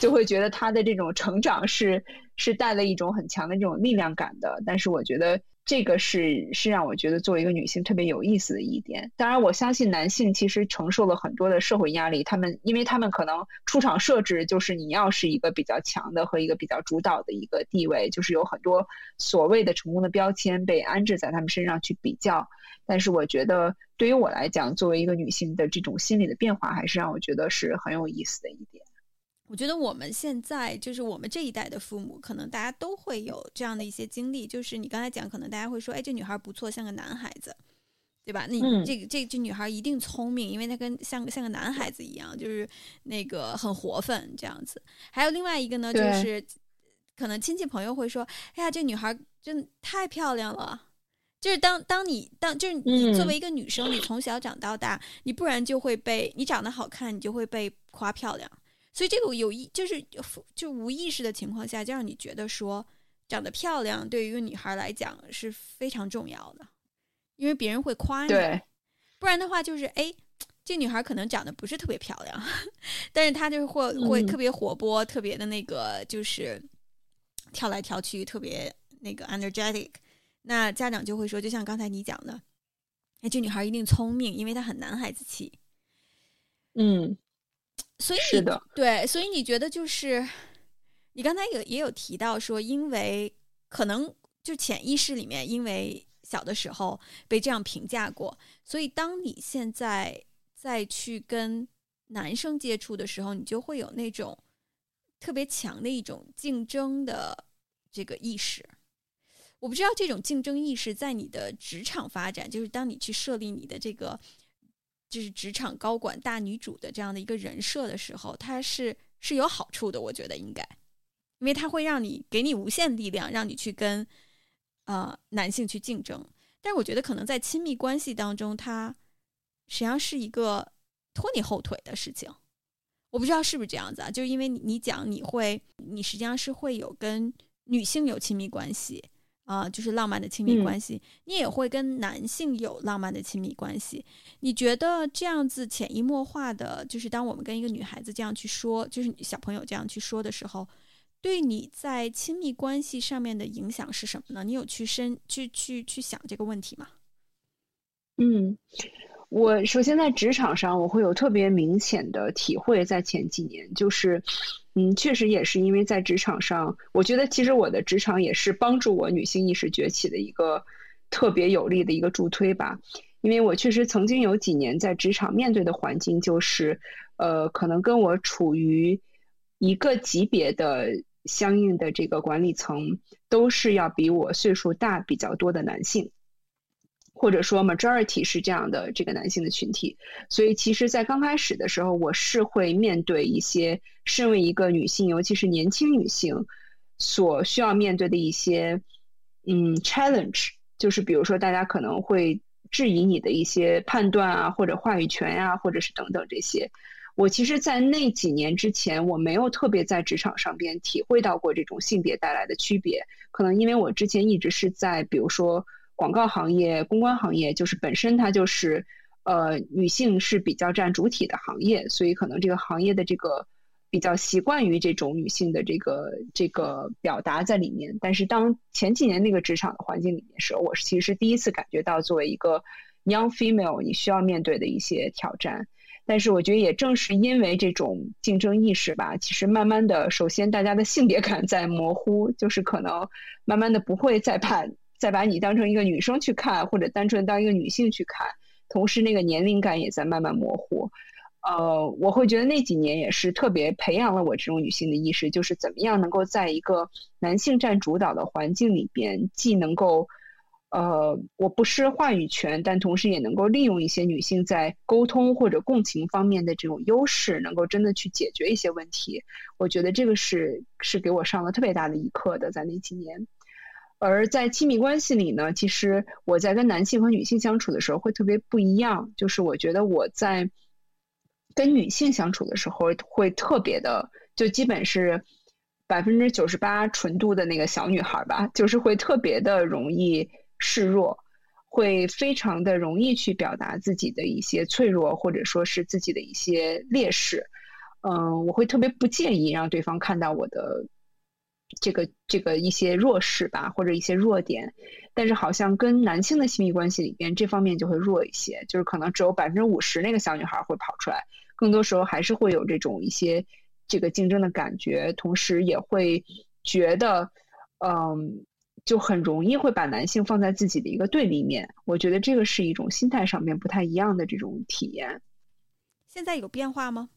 就会觉得她的这种成长是是带了一种很强的这种力量感的。但是我觉得这个是是让我觉得作为一个女性特别有意思的一点。当然我相信男性其实承受了很多的社会压力，他们因为他们可能出场设置就是你要是一个比较强的和一个比较主导的一个地位，就是有很多所谓的成功的标签被安置在他们身上去比较。但是我觉得对于我来讲，作为一个女性的这种心理的变化，还是让我觉得是很有意思的一点。我觉得我们现在就是我们这一代的父母，可能大家都会有这样的一些经历，就是你刚才讲，可能大家会说，哎，这女孩不错，像个男孩子，对吧？那这个这这女孩一定聪明，因为她跟像像个男孩子一样，就是那个很活分这样子。还有另外一个呢，就是可能亲戚朋友会说，哎呀，这女孩真太漂亮了。就是当当你当就是你作为一个女生、嗯、你从小长到大，你不然就会被你长得好看，你就会被夸漂亮，所以这个有意就是就无意识的情况下，就让你觉得说长得漂亮对于一个女孩来讲是非常重要的，因为别人会夸你。对，不然的话就是哎，这女孩可能长得不是特别漂亮，但是她就是会、嗯、会特别活泼，特别的那个就是跳来跳去，特别那个 energetic。那家长就会说，就像刚才你讲的，哎，这女孩一定聪明，因为她很男孩子气。嗯，所以是的，对，所以你觉得就是，你刚才有也有提到说，因为可能就潜意识里面，因为小的时候被这样评价过，所以当你现在再去跟男生接触的时候，你就会有那种特别强的一种竞争的这个意识。我不知道这种竞争意识在你的职场发展，就是当你去设立你的这个就是职场高管大女主的这样的一个人设的时候，它是是有好处的，我觉得应该，因为它会让你给你无限力量，让你去跟呃男性去竞争。但是我觉得可能在亲密关系当中，它实际上是一个拖你后腿的事情。我不知道是不是这样子啊，就是因为你你讲你会你实际上是会有跟女性有亲密关系啊、呃，就是浪漫的亲密关系、嗯、你也会跟男性有浪漫的亲密关系。你觉得这样子潜移默化的，就是当我们跟一个女孩子这样去说，就是小朋友这样去说的时候，对你在亲密关系上面的影响是什么呢？你有去深去去去想这个问题吗？嗯，我首先在职场上我会有特别明显的体会，在前几年就是嗯，确实也是因为在职场上，我觉得其实我的职场也是帮助我女性意识崛起的一个特别有力的一个助推吧。因为我确实曾经有几年在职场面对的环境就是，呃，可能跟我处于一个级别的相应的这个管理层都是要比我岁数大比较多的男性，或者说 majority 是这样的这个男性的群体。所以其实在刚开始的时候，我是会面对一些身为一个女性，尤其是年轻女性所需要面对的一些嗯 challenge， 就是比如说大家可能会质疑你的一些判断啊，或者话语权啊，或者是等等这些。我其实在那几年之前，我没有特别在职场上边体会到过这种性别带来的区别，可能因为我之前一直是在比如说广告行业、公关行业，就是本身它就是呃女性是比较占主体的行业，所以可能这个行业的这个比较习惯于这种女性的这个这个表达在里面。但是当前几年那个职场的环境里面的时候，我是其实是第一次感觉到作为一个 young female 你需要面对的一些挑战。但是我觉得也正是因为这种竞争意识吧，其实慢慢的，首先大家的性别感在模糊，就是可能慢慢的不会再把再把你当成一个女生去看，或者单纯当一个女性去看，同时那个年龄感也在慢慢模糊。呃，我会觉得那几年也是特别培养了我这种女性的意识，就是怎么样能够在一个男性占主导的环境里边，既能够呃，我不是话语权，但同时也能够利用一些女性在沟通或者共情方面的这种优势，能够真的去解决一些问题。我觉得这个是是给我上了特别大的一课的，在那几年。而在亲密关系里呢，其实我在跟男性和女性相处的时候会特别不一样，就是我觉得我在跟女性相处的时候会特别的，就基本是 百分之九十八 纯度的那个小女孩吧，就是会特别的容易示弱，会非常的容易去表达自己的一些脆弱，或者说是自己的一些劣势。嗯，我会特别不介意让对方看到我的这个这个一些弱势吧，或者一些弱点。但是好像跟男性的亲密关系里边，这方面就会弱一些，就是可能只有 百分之五十 那个小女孩会跑出来，更多时候还是会有这种一些这个竞争的感觉，同时也会觉得嗯就很容易会把男性放在自己的一个对立面。我觉得这个是一种心态上面不太一样的这种体验。现在有变化吗？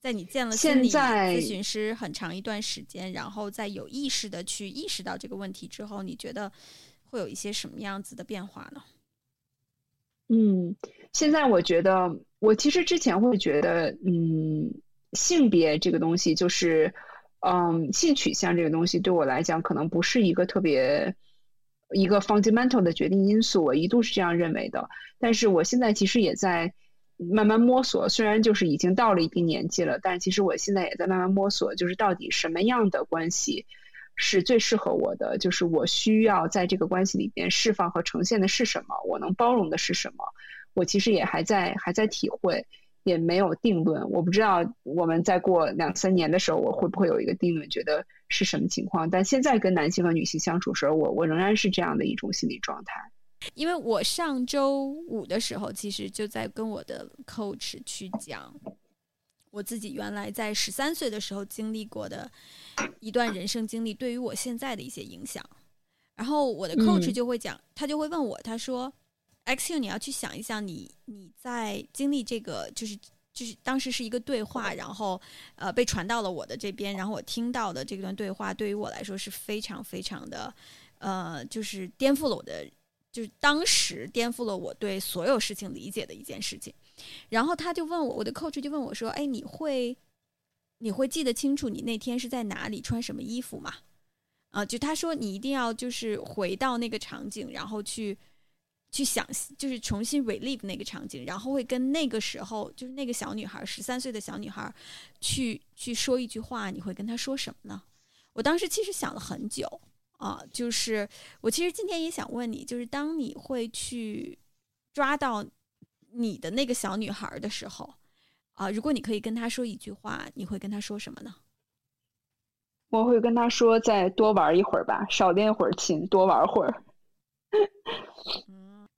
在你见了心理咨询师很长一段时间，然后在有意识的去意识到这个问题之后，你觉得会有一些什么样子的变化呢？嗯，现在我觉得，我其实之前会觉得，嗯，性别这个东西就是嗯，性取向这个东西对我来讲可能不是一个特别一个 fundamental 的决定因素，我一度是这样认为的。但是我现在其实也在慢慢摸索，虽然就是已经到了一定年纪了，但是其实我现在也在慢慢摸索，就是到底什么样的关系是最适合我的，就是我需要在这个关系里边释放和呈现的是什么，我能包容的是什么。我其实也还在还在体会，也没有定论。我不知道我们再过两三年的时候我会不会有一个定论，觉得是什么情况。但现在跟男性和女性相处的时候，我我仍然是这样的一种心理状态。因为我上周五的时候其实就在跟我的 coach 去讲我自己原来在十三岁的时候经历过的一段人生经历对于我现在的一些影响。然后我的 coach 就会讲、嗯、他就会问我，他说X U， 你要去想一想你，你在经历这个，就是就是当时是一个对话，然后呃被传到了我的这边，然后我听到的这段对话，对于我来说是非常非常的，呃，就是颠覆了我的，就是当时颠覆了我对所有事情理解的一件事情。然后他就问我，我的 coach 就问我说：“哎，你会你会记得清楚你那天是在哪里穿什么衣服吗？”啊、呃，就他说你一定要就是回到那个场景，然后去。去想，就是重新 relive 那个场景，然后会跟那个时候就是那个小女孩十三岁的小女孩去去说一句话，你会跟她说什么呢？我当时其实想了很久啊、呃，就是我其实今天也想问你，就是当你会去抓到你的那个小女孩的时候啊、呃，如果你可以跟她说一句话，你会跟她说什么呢？我会跟她说再多玩一会儿吧，少练会儿琴，多玩会儿。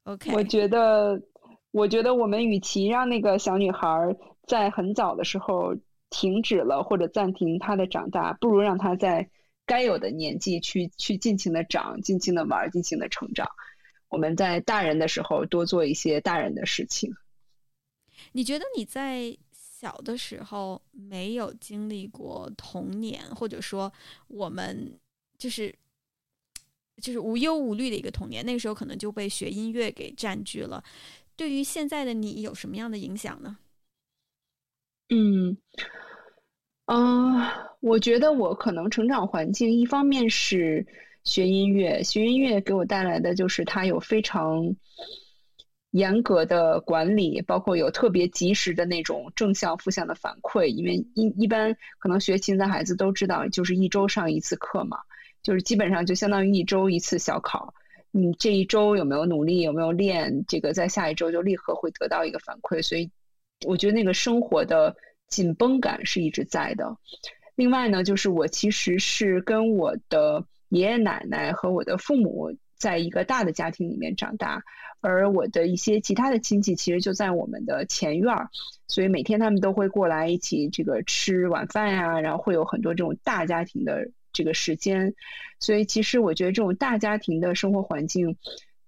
Okay. 我觉得我觉得我们与其让那个小女孩在很早的时候停止了或者暂停她的长大，不如让她在该有的年纪去去尽情的长，尽情的玩，尽情的成长。我们在大人的时候多做一些大人的事情。你觉得你在小的时候没有经历过童年，或者说我们就是就是无忧无虑的一个童年，那个时候可能就被学音乐给占据了，对于现在的你有什么样的影响呢？嗯，呃，我觉得我可能成长环境一方面是学音乐，学音乐给我带来的就是它有非常严格的管理，包括有特别及时的那种正向负向的反馈，因为 一, 一般可能学琴的孩子都知道，就是一周上一次课嘛，就是基本上就相当于一周一次小考，你这一周有没有努力，有没有练，这个在下一周就立刻会得到一个反馈。所以我觉得那个生活的紧绷感是一直在的。另外呢，就是我其实是跟我的爷爷奶奶和我的父母在一个大的家庭里面长大，而我的一些其他的亲戚其实就在我们的前院，所以每天他们都会过来一起这个吃晚饭呀、啊，然后会有很多这种大家庭的这个时间。所以其实我觉得这种大家庭的生活环境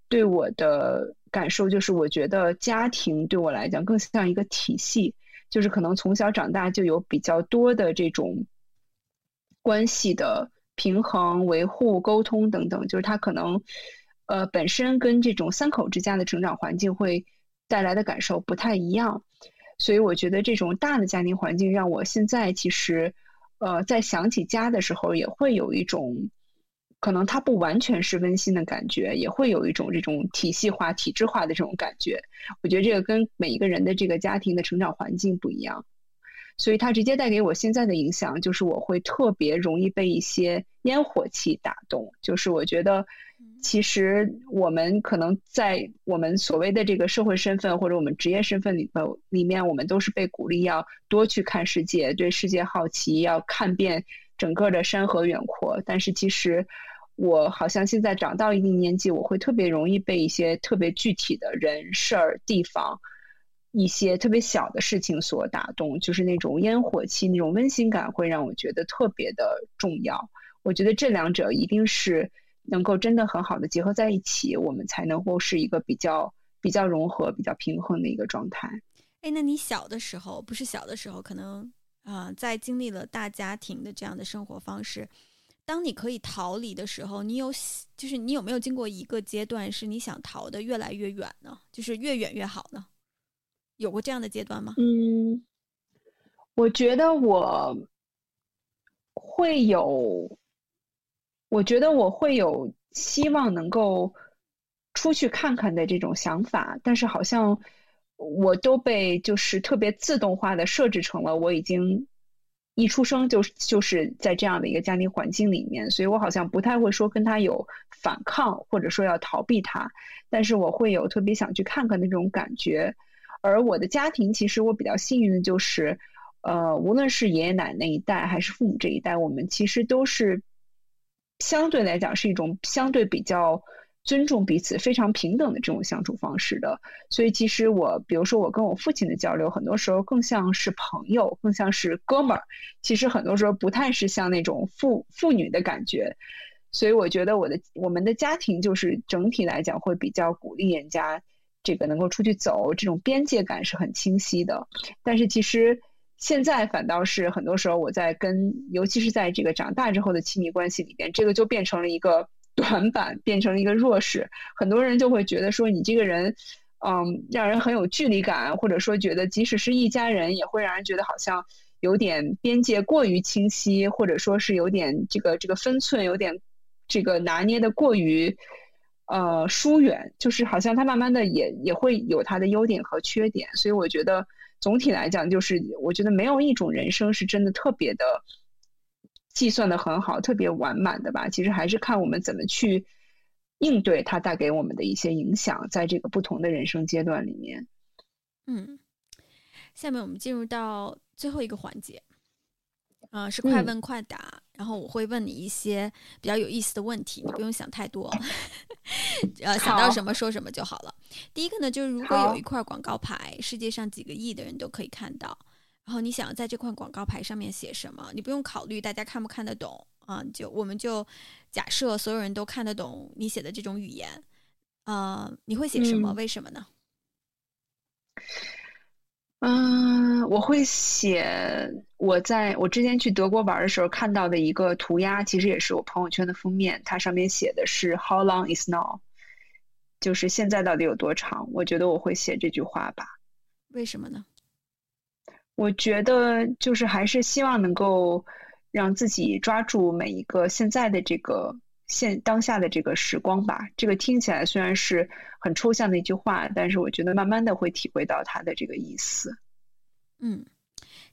对我的感受就是，我觉得家庭对我来讲更像一个体系，就是可能从小长大就有比较多的这种关系的平衡、维护、沟通等等，就是它可能呃，本身跟这种三口之家的成长环境会带来的感受不太一样。所以我觉得这种大的家庭环境让我现在其实呃，在想起家的时候也会有一种可能它不完全是温馨的感觉，也会有一种这种体系化、体制化的这种感觉。我觉得这个跟每一个人的这个家庭的成长环境不一样，所以它直接带给我现在的影响就是我会特别容易被一些烟火气打动。就是我觉得其实我们可能在我们所谓的这个社会身份或者我们职业身份里面里面我们都是被鼓励要多去看世界，对世界好奇，要看遍整个的山河远阔。但是其实我好像现在长到一定年纪，我会特别容易被一些特别具体的人、事儿、地方，一些特别小的事情所打动，就是那种烟火气、那种温馨感会让我觉得特别的重要。我觉得这两者一定是能够真的很好的结合在一起，我们才能够是一个比较比较融合、比较平衡的一个状态。哎，那你小的时候，不是小的时候，可能啊、呃，在经历了大家庭的这样的生活方式，当你可以逃离的时候，你有就是你有没有经过一个阶段是你想逃的越来越远呢？就是越远越好呢？有过这样的阶段吗？嗯，我觉得我会有，我觉得我会有希望能够出去看看的这种想法，但是好像我都被就是特别自动化的设置成了我已经一出生就就是在这样的一个家庭环境里面，所以我好像不太会说跟他有反抗或者说要逃避他，但是我会有特别想去看看那种感觉。而我的家庭其实我比较幸运的就是呃，无论是爷爷奶奶那一代还是父母这一代，我们其实都是相对来讲是一种相对比较尊重彼此、非常平等的这种相处方式的。所以其实我比如说我跟我父亲的交流很多时候更像是朋友，更像是哥们儿，其实很多时候不太是像那种父父女的感觉。所以我觉得我的我们的家庭就是整体来讲会比较鼓励人家这个能够出去走，这种边界感是很清晰的。但是其实现在反倒是很多时候我在跟，尤其是在这个长大之后的亲密关系里边，这个就变成了一个短板，变成了一个弱势。很多人就会觉得说你这个人嗯，让人很有距离感，或者说觉得即使是一家人也会让人觉得好像有点边界过于清晰，或者说是有点这个这个分寸有点这个拿捏的过于呃，疏远，就是好像它慢慢的也也会有它的优点和缺点。所以我觉得总体来讲就是我觉得没有一种人生是真的特别的计算的很好、特别完满的吧，其实还是看我们怎么去应对它带给我们的一些影响，在这个不同的人生阶段里面。嗯，下面我们进入到最后一个环节啊、呃，是快问快答、嗯、然后我会问你一些比较有意思的问题，你不用想太多呃，想到什么说什么就好了。第一个呢，就是如果有一块广告牌，世界上几个亿的人都可以看到，然后你想在这块广告牌上面写什么，你不用考虑大家看不看得懂啊，就我们就假设所有人都看得懂你写的这种语言啊、呃，你会写什么、嗯、为什么呢？嗯，我会写我在我之前去德国玩的时候看到的一个涂鸦，其实也是我朋友圈的封面，它上面写的是 How long is now， 就是现在到底有多长。我觉得我会写这句话吧。为什么呢？我觉得就是还是希望能够让自己抓住每一个现在的这个现当下的这个时光吧。这个听起来虽然是很抽象的一句话，但是我觉得慢慢的会体会到它的这个意思。嗯，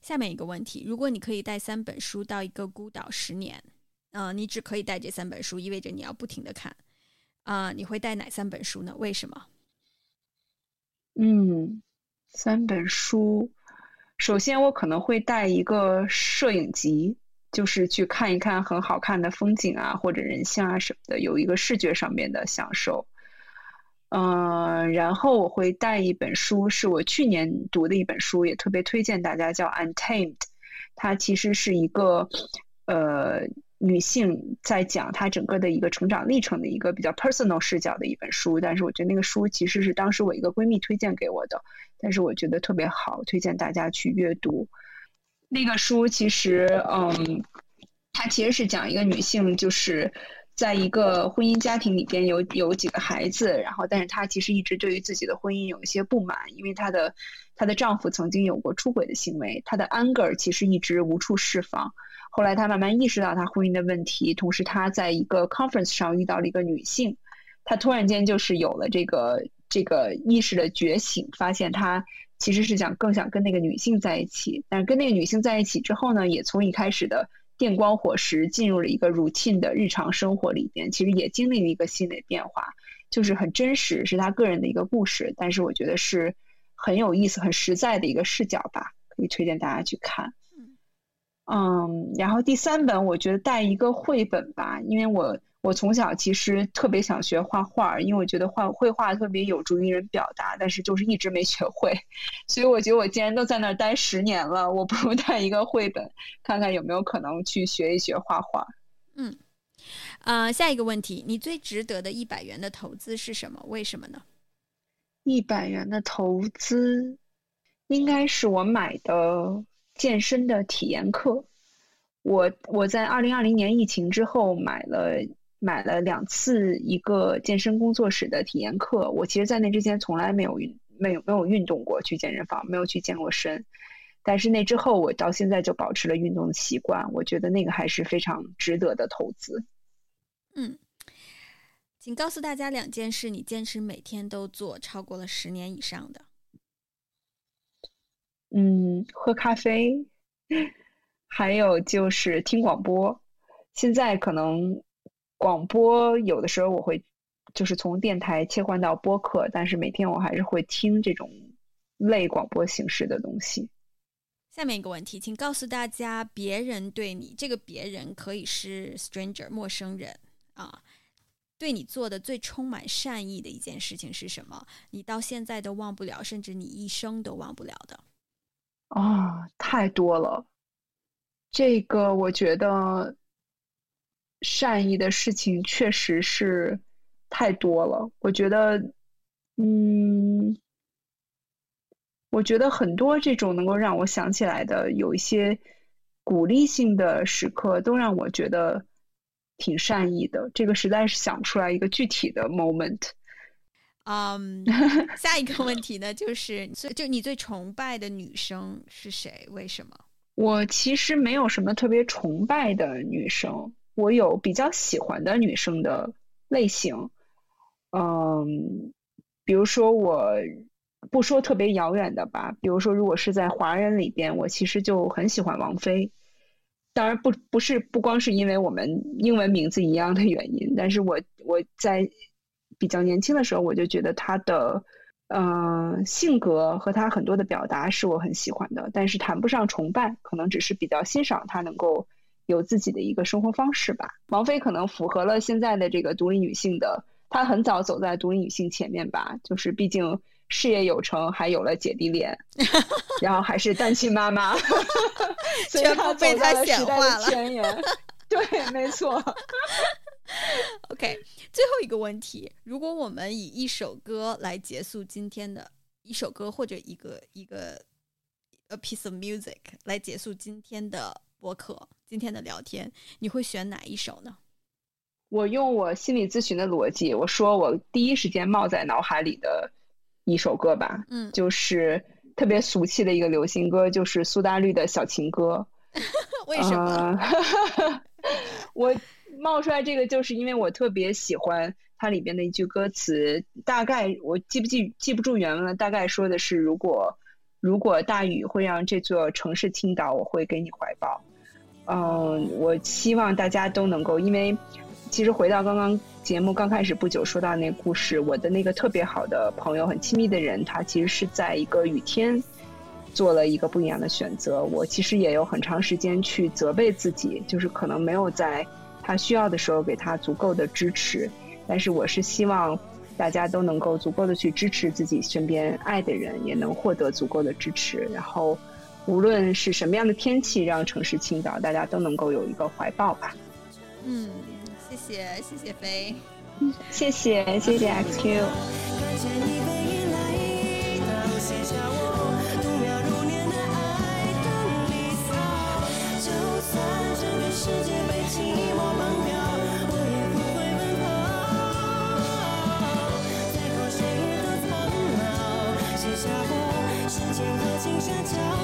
下面一个问题，如果你可以带三本书到一个孤岛十年、呃、你只可以带这三本书，意味着你要不停的看、呃、你会带哪三本书呢？为什么？嗯，三本书，首先我可能会带一个摄影集，就是去看一看很好看的风景啊或者人像啊什么的，有一个视觉上面的享受。嗯、呃，然后我会带一本书，是我去年读的一本书，也特别推荐大家，叫 Untamed。 它其实是一个呃女性在讲她整个的一个成长历程的一个比较 personal 视角的一本书，但是我觉得那个书其实是当时我一个闺蜜推荐给我的，但是我觉得特别好，推荐大家去阅读。那个书其实嗯，它其实是讲一个女性，就是在一个婚姻家庭里边有有几个孩子，然后但是她其实一直对于自己的婚姻有一些不满，因为她的她的丈夫曾经有过出轨的行为，她的 anger 其实一直无处释放。后来她慢慢意识到她婚姻的问题，同时她在一个 conference 上遇到了一个女性，她突然间就是有了这个这个意识的觉醒，发现她其实是想更想跟那个女性在一起，但是跟那个女性在一起之后呢，也从一开始的电光火石进入了一个 routine 的日常生活里边，其实也经历了一个心理变化，就是很真实，是他个人的一个故事，但是我觉得是很有意思很实在的一个视角吧，可以推荐大家去看。嗯，然后第三本我觉得带一个绘本吧，因为我我从小其实特别想学画画，因为我觉得画绘画特别有助于人表达，但是就是一直没学会，所以我觉得我既然都在那儿待十年了，我不如带一个绘本，看看有没有可能去学一学画画。嗯，呃，下一个问题，你最值得的一百元的投资是什么？为什么呢？一百元的投资应该是我买的健身的体验课。我我在二零二零年疫情之后买了。买了两次一个健身工作室的体验课，我其实在那之前从来没有没有没有运动过，去健身房没有去健过身，但是那之后我到现在就保持了运动的习惯，我觉得那个还是非常值得的投资。嗯，请告诉大家两件事你坚持每天都做超过了十年以上的。嗯，喝咖啡，还有就是听广播。现在可能广播有的时候我会就是从电台切换到播客，但是每天我还是会听这种类广播形式的东西。下面一个问题，请告诉大家别人对你，这个别人可以是 stranger 陌生人啊，对你做的最充满善意的一件事情是什么，你到现在都忘不了，甚至你一生都忘不了的。哦，太多了。这个我觉得善意的事情确实是太多了，我觉得嗯，我觉得很多这种能够让我想起来的有一些鼓励性的时刻都让我觉得挺善意的，这个实在是想不出来一个具体的 moment。 嗯，下一个问题呢，就是就你最崇拜的女生是谁，为什么？我其实没有什么特别崇拜的女生，我有比较喜欢的女生的类型。嗯，比如说我不说特别遥远的吧，比如说如果是在华人里边，我其实就很喜欢王菲，当然不不是不光是因为我们英文名字一样的原因，但是我我在比较年轻的时候我就觉得她的呃性格和她很多的表达是我很喜欢的，但是谈不上崇拜，可能只是比较欣赏她能够有自己的一个生活方式吧。王菲可能符合了现在的这个独立女性的，她很早走在独立女性前面吧，就是毕竟事业有成，还有了姐弟恋，然后还是单亲妈妈，所以她走在了时代的前沿。对，没错。OK， 最后一个问题，如果我们以一首歌来结束今天的，一首歌或者一个一个 a piece of music 来结束今天的博客，今天的聊天，你会选哪一首呢？我用我心理咨询的逻辑，我说我第一时间冒在脑海里的一首歌吧，嗯，就是特别俗气的一个流行歌，就是苏打绿的《小情歌》。为什么？呃、我冒出来这个就是因为我特别喜欢它里边的一句歌词，大概我记不记记不住原文了，大概说的是如果如果大雨会让这座城市倾倒，我会给你怀抱。嗯，我希望大家都能够，因为其实回到刚刚节目刚开始不久说到那故事，我的那个特别好的朋友，很亲密的人，他其实是在一个雨天做了一个不一样的选择。我其实也有很长时间去责备自己，就是可能没有在他需要的时候给他足够的支持，但是我是希望大家都能够足够的去支持自己身边爱的人，也能获得足够的支持，然后无论是什么样的天气，让城市倾倒，大家都能够有一个怀抱吧。嗯，谢谢谢谢Fay，嗯，谢谢谢谢 X Q。世界和情深交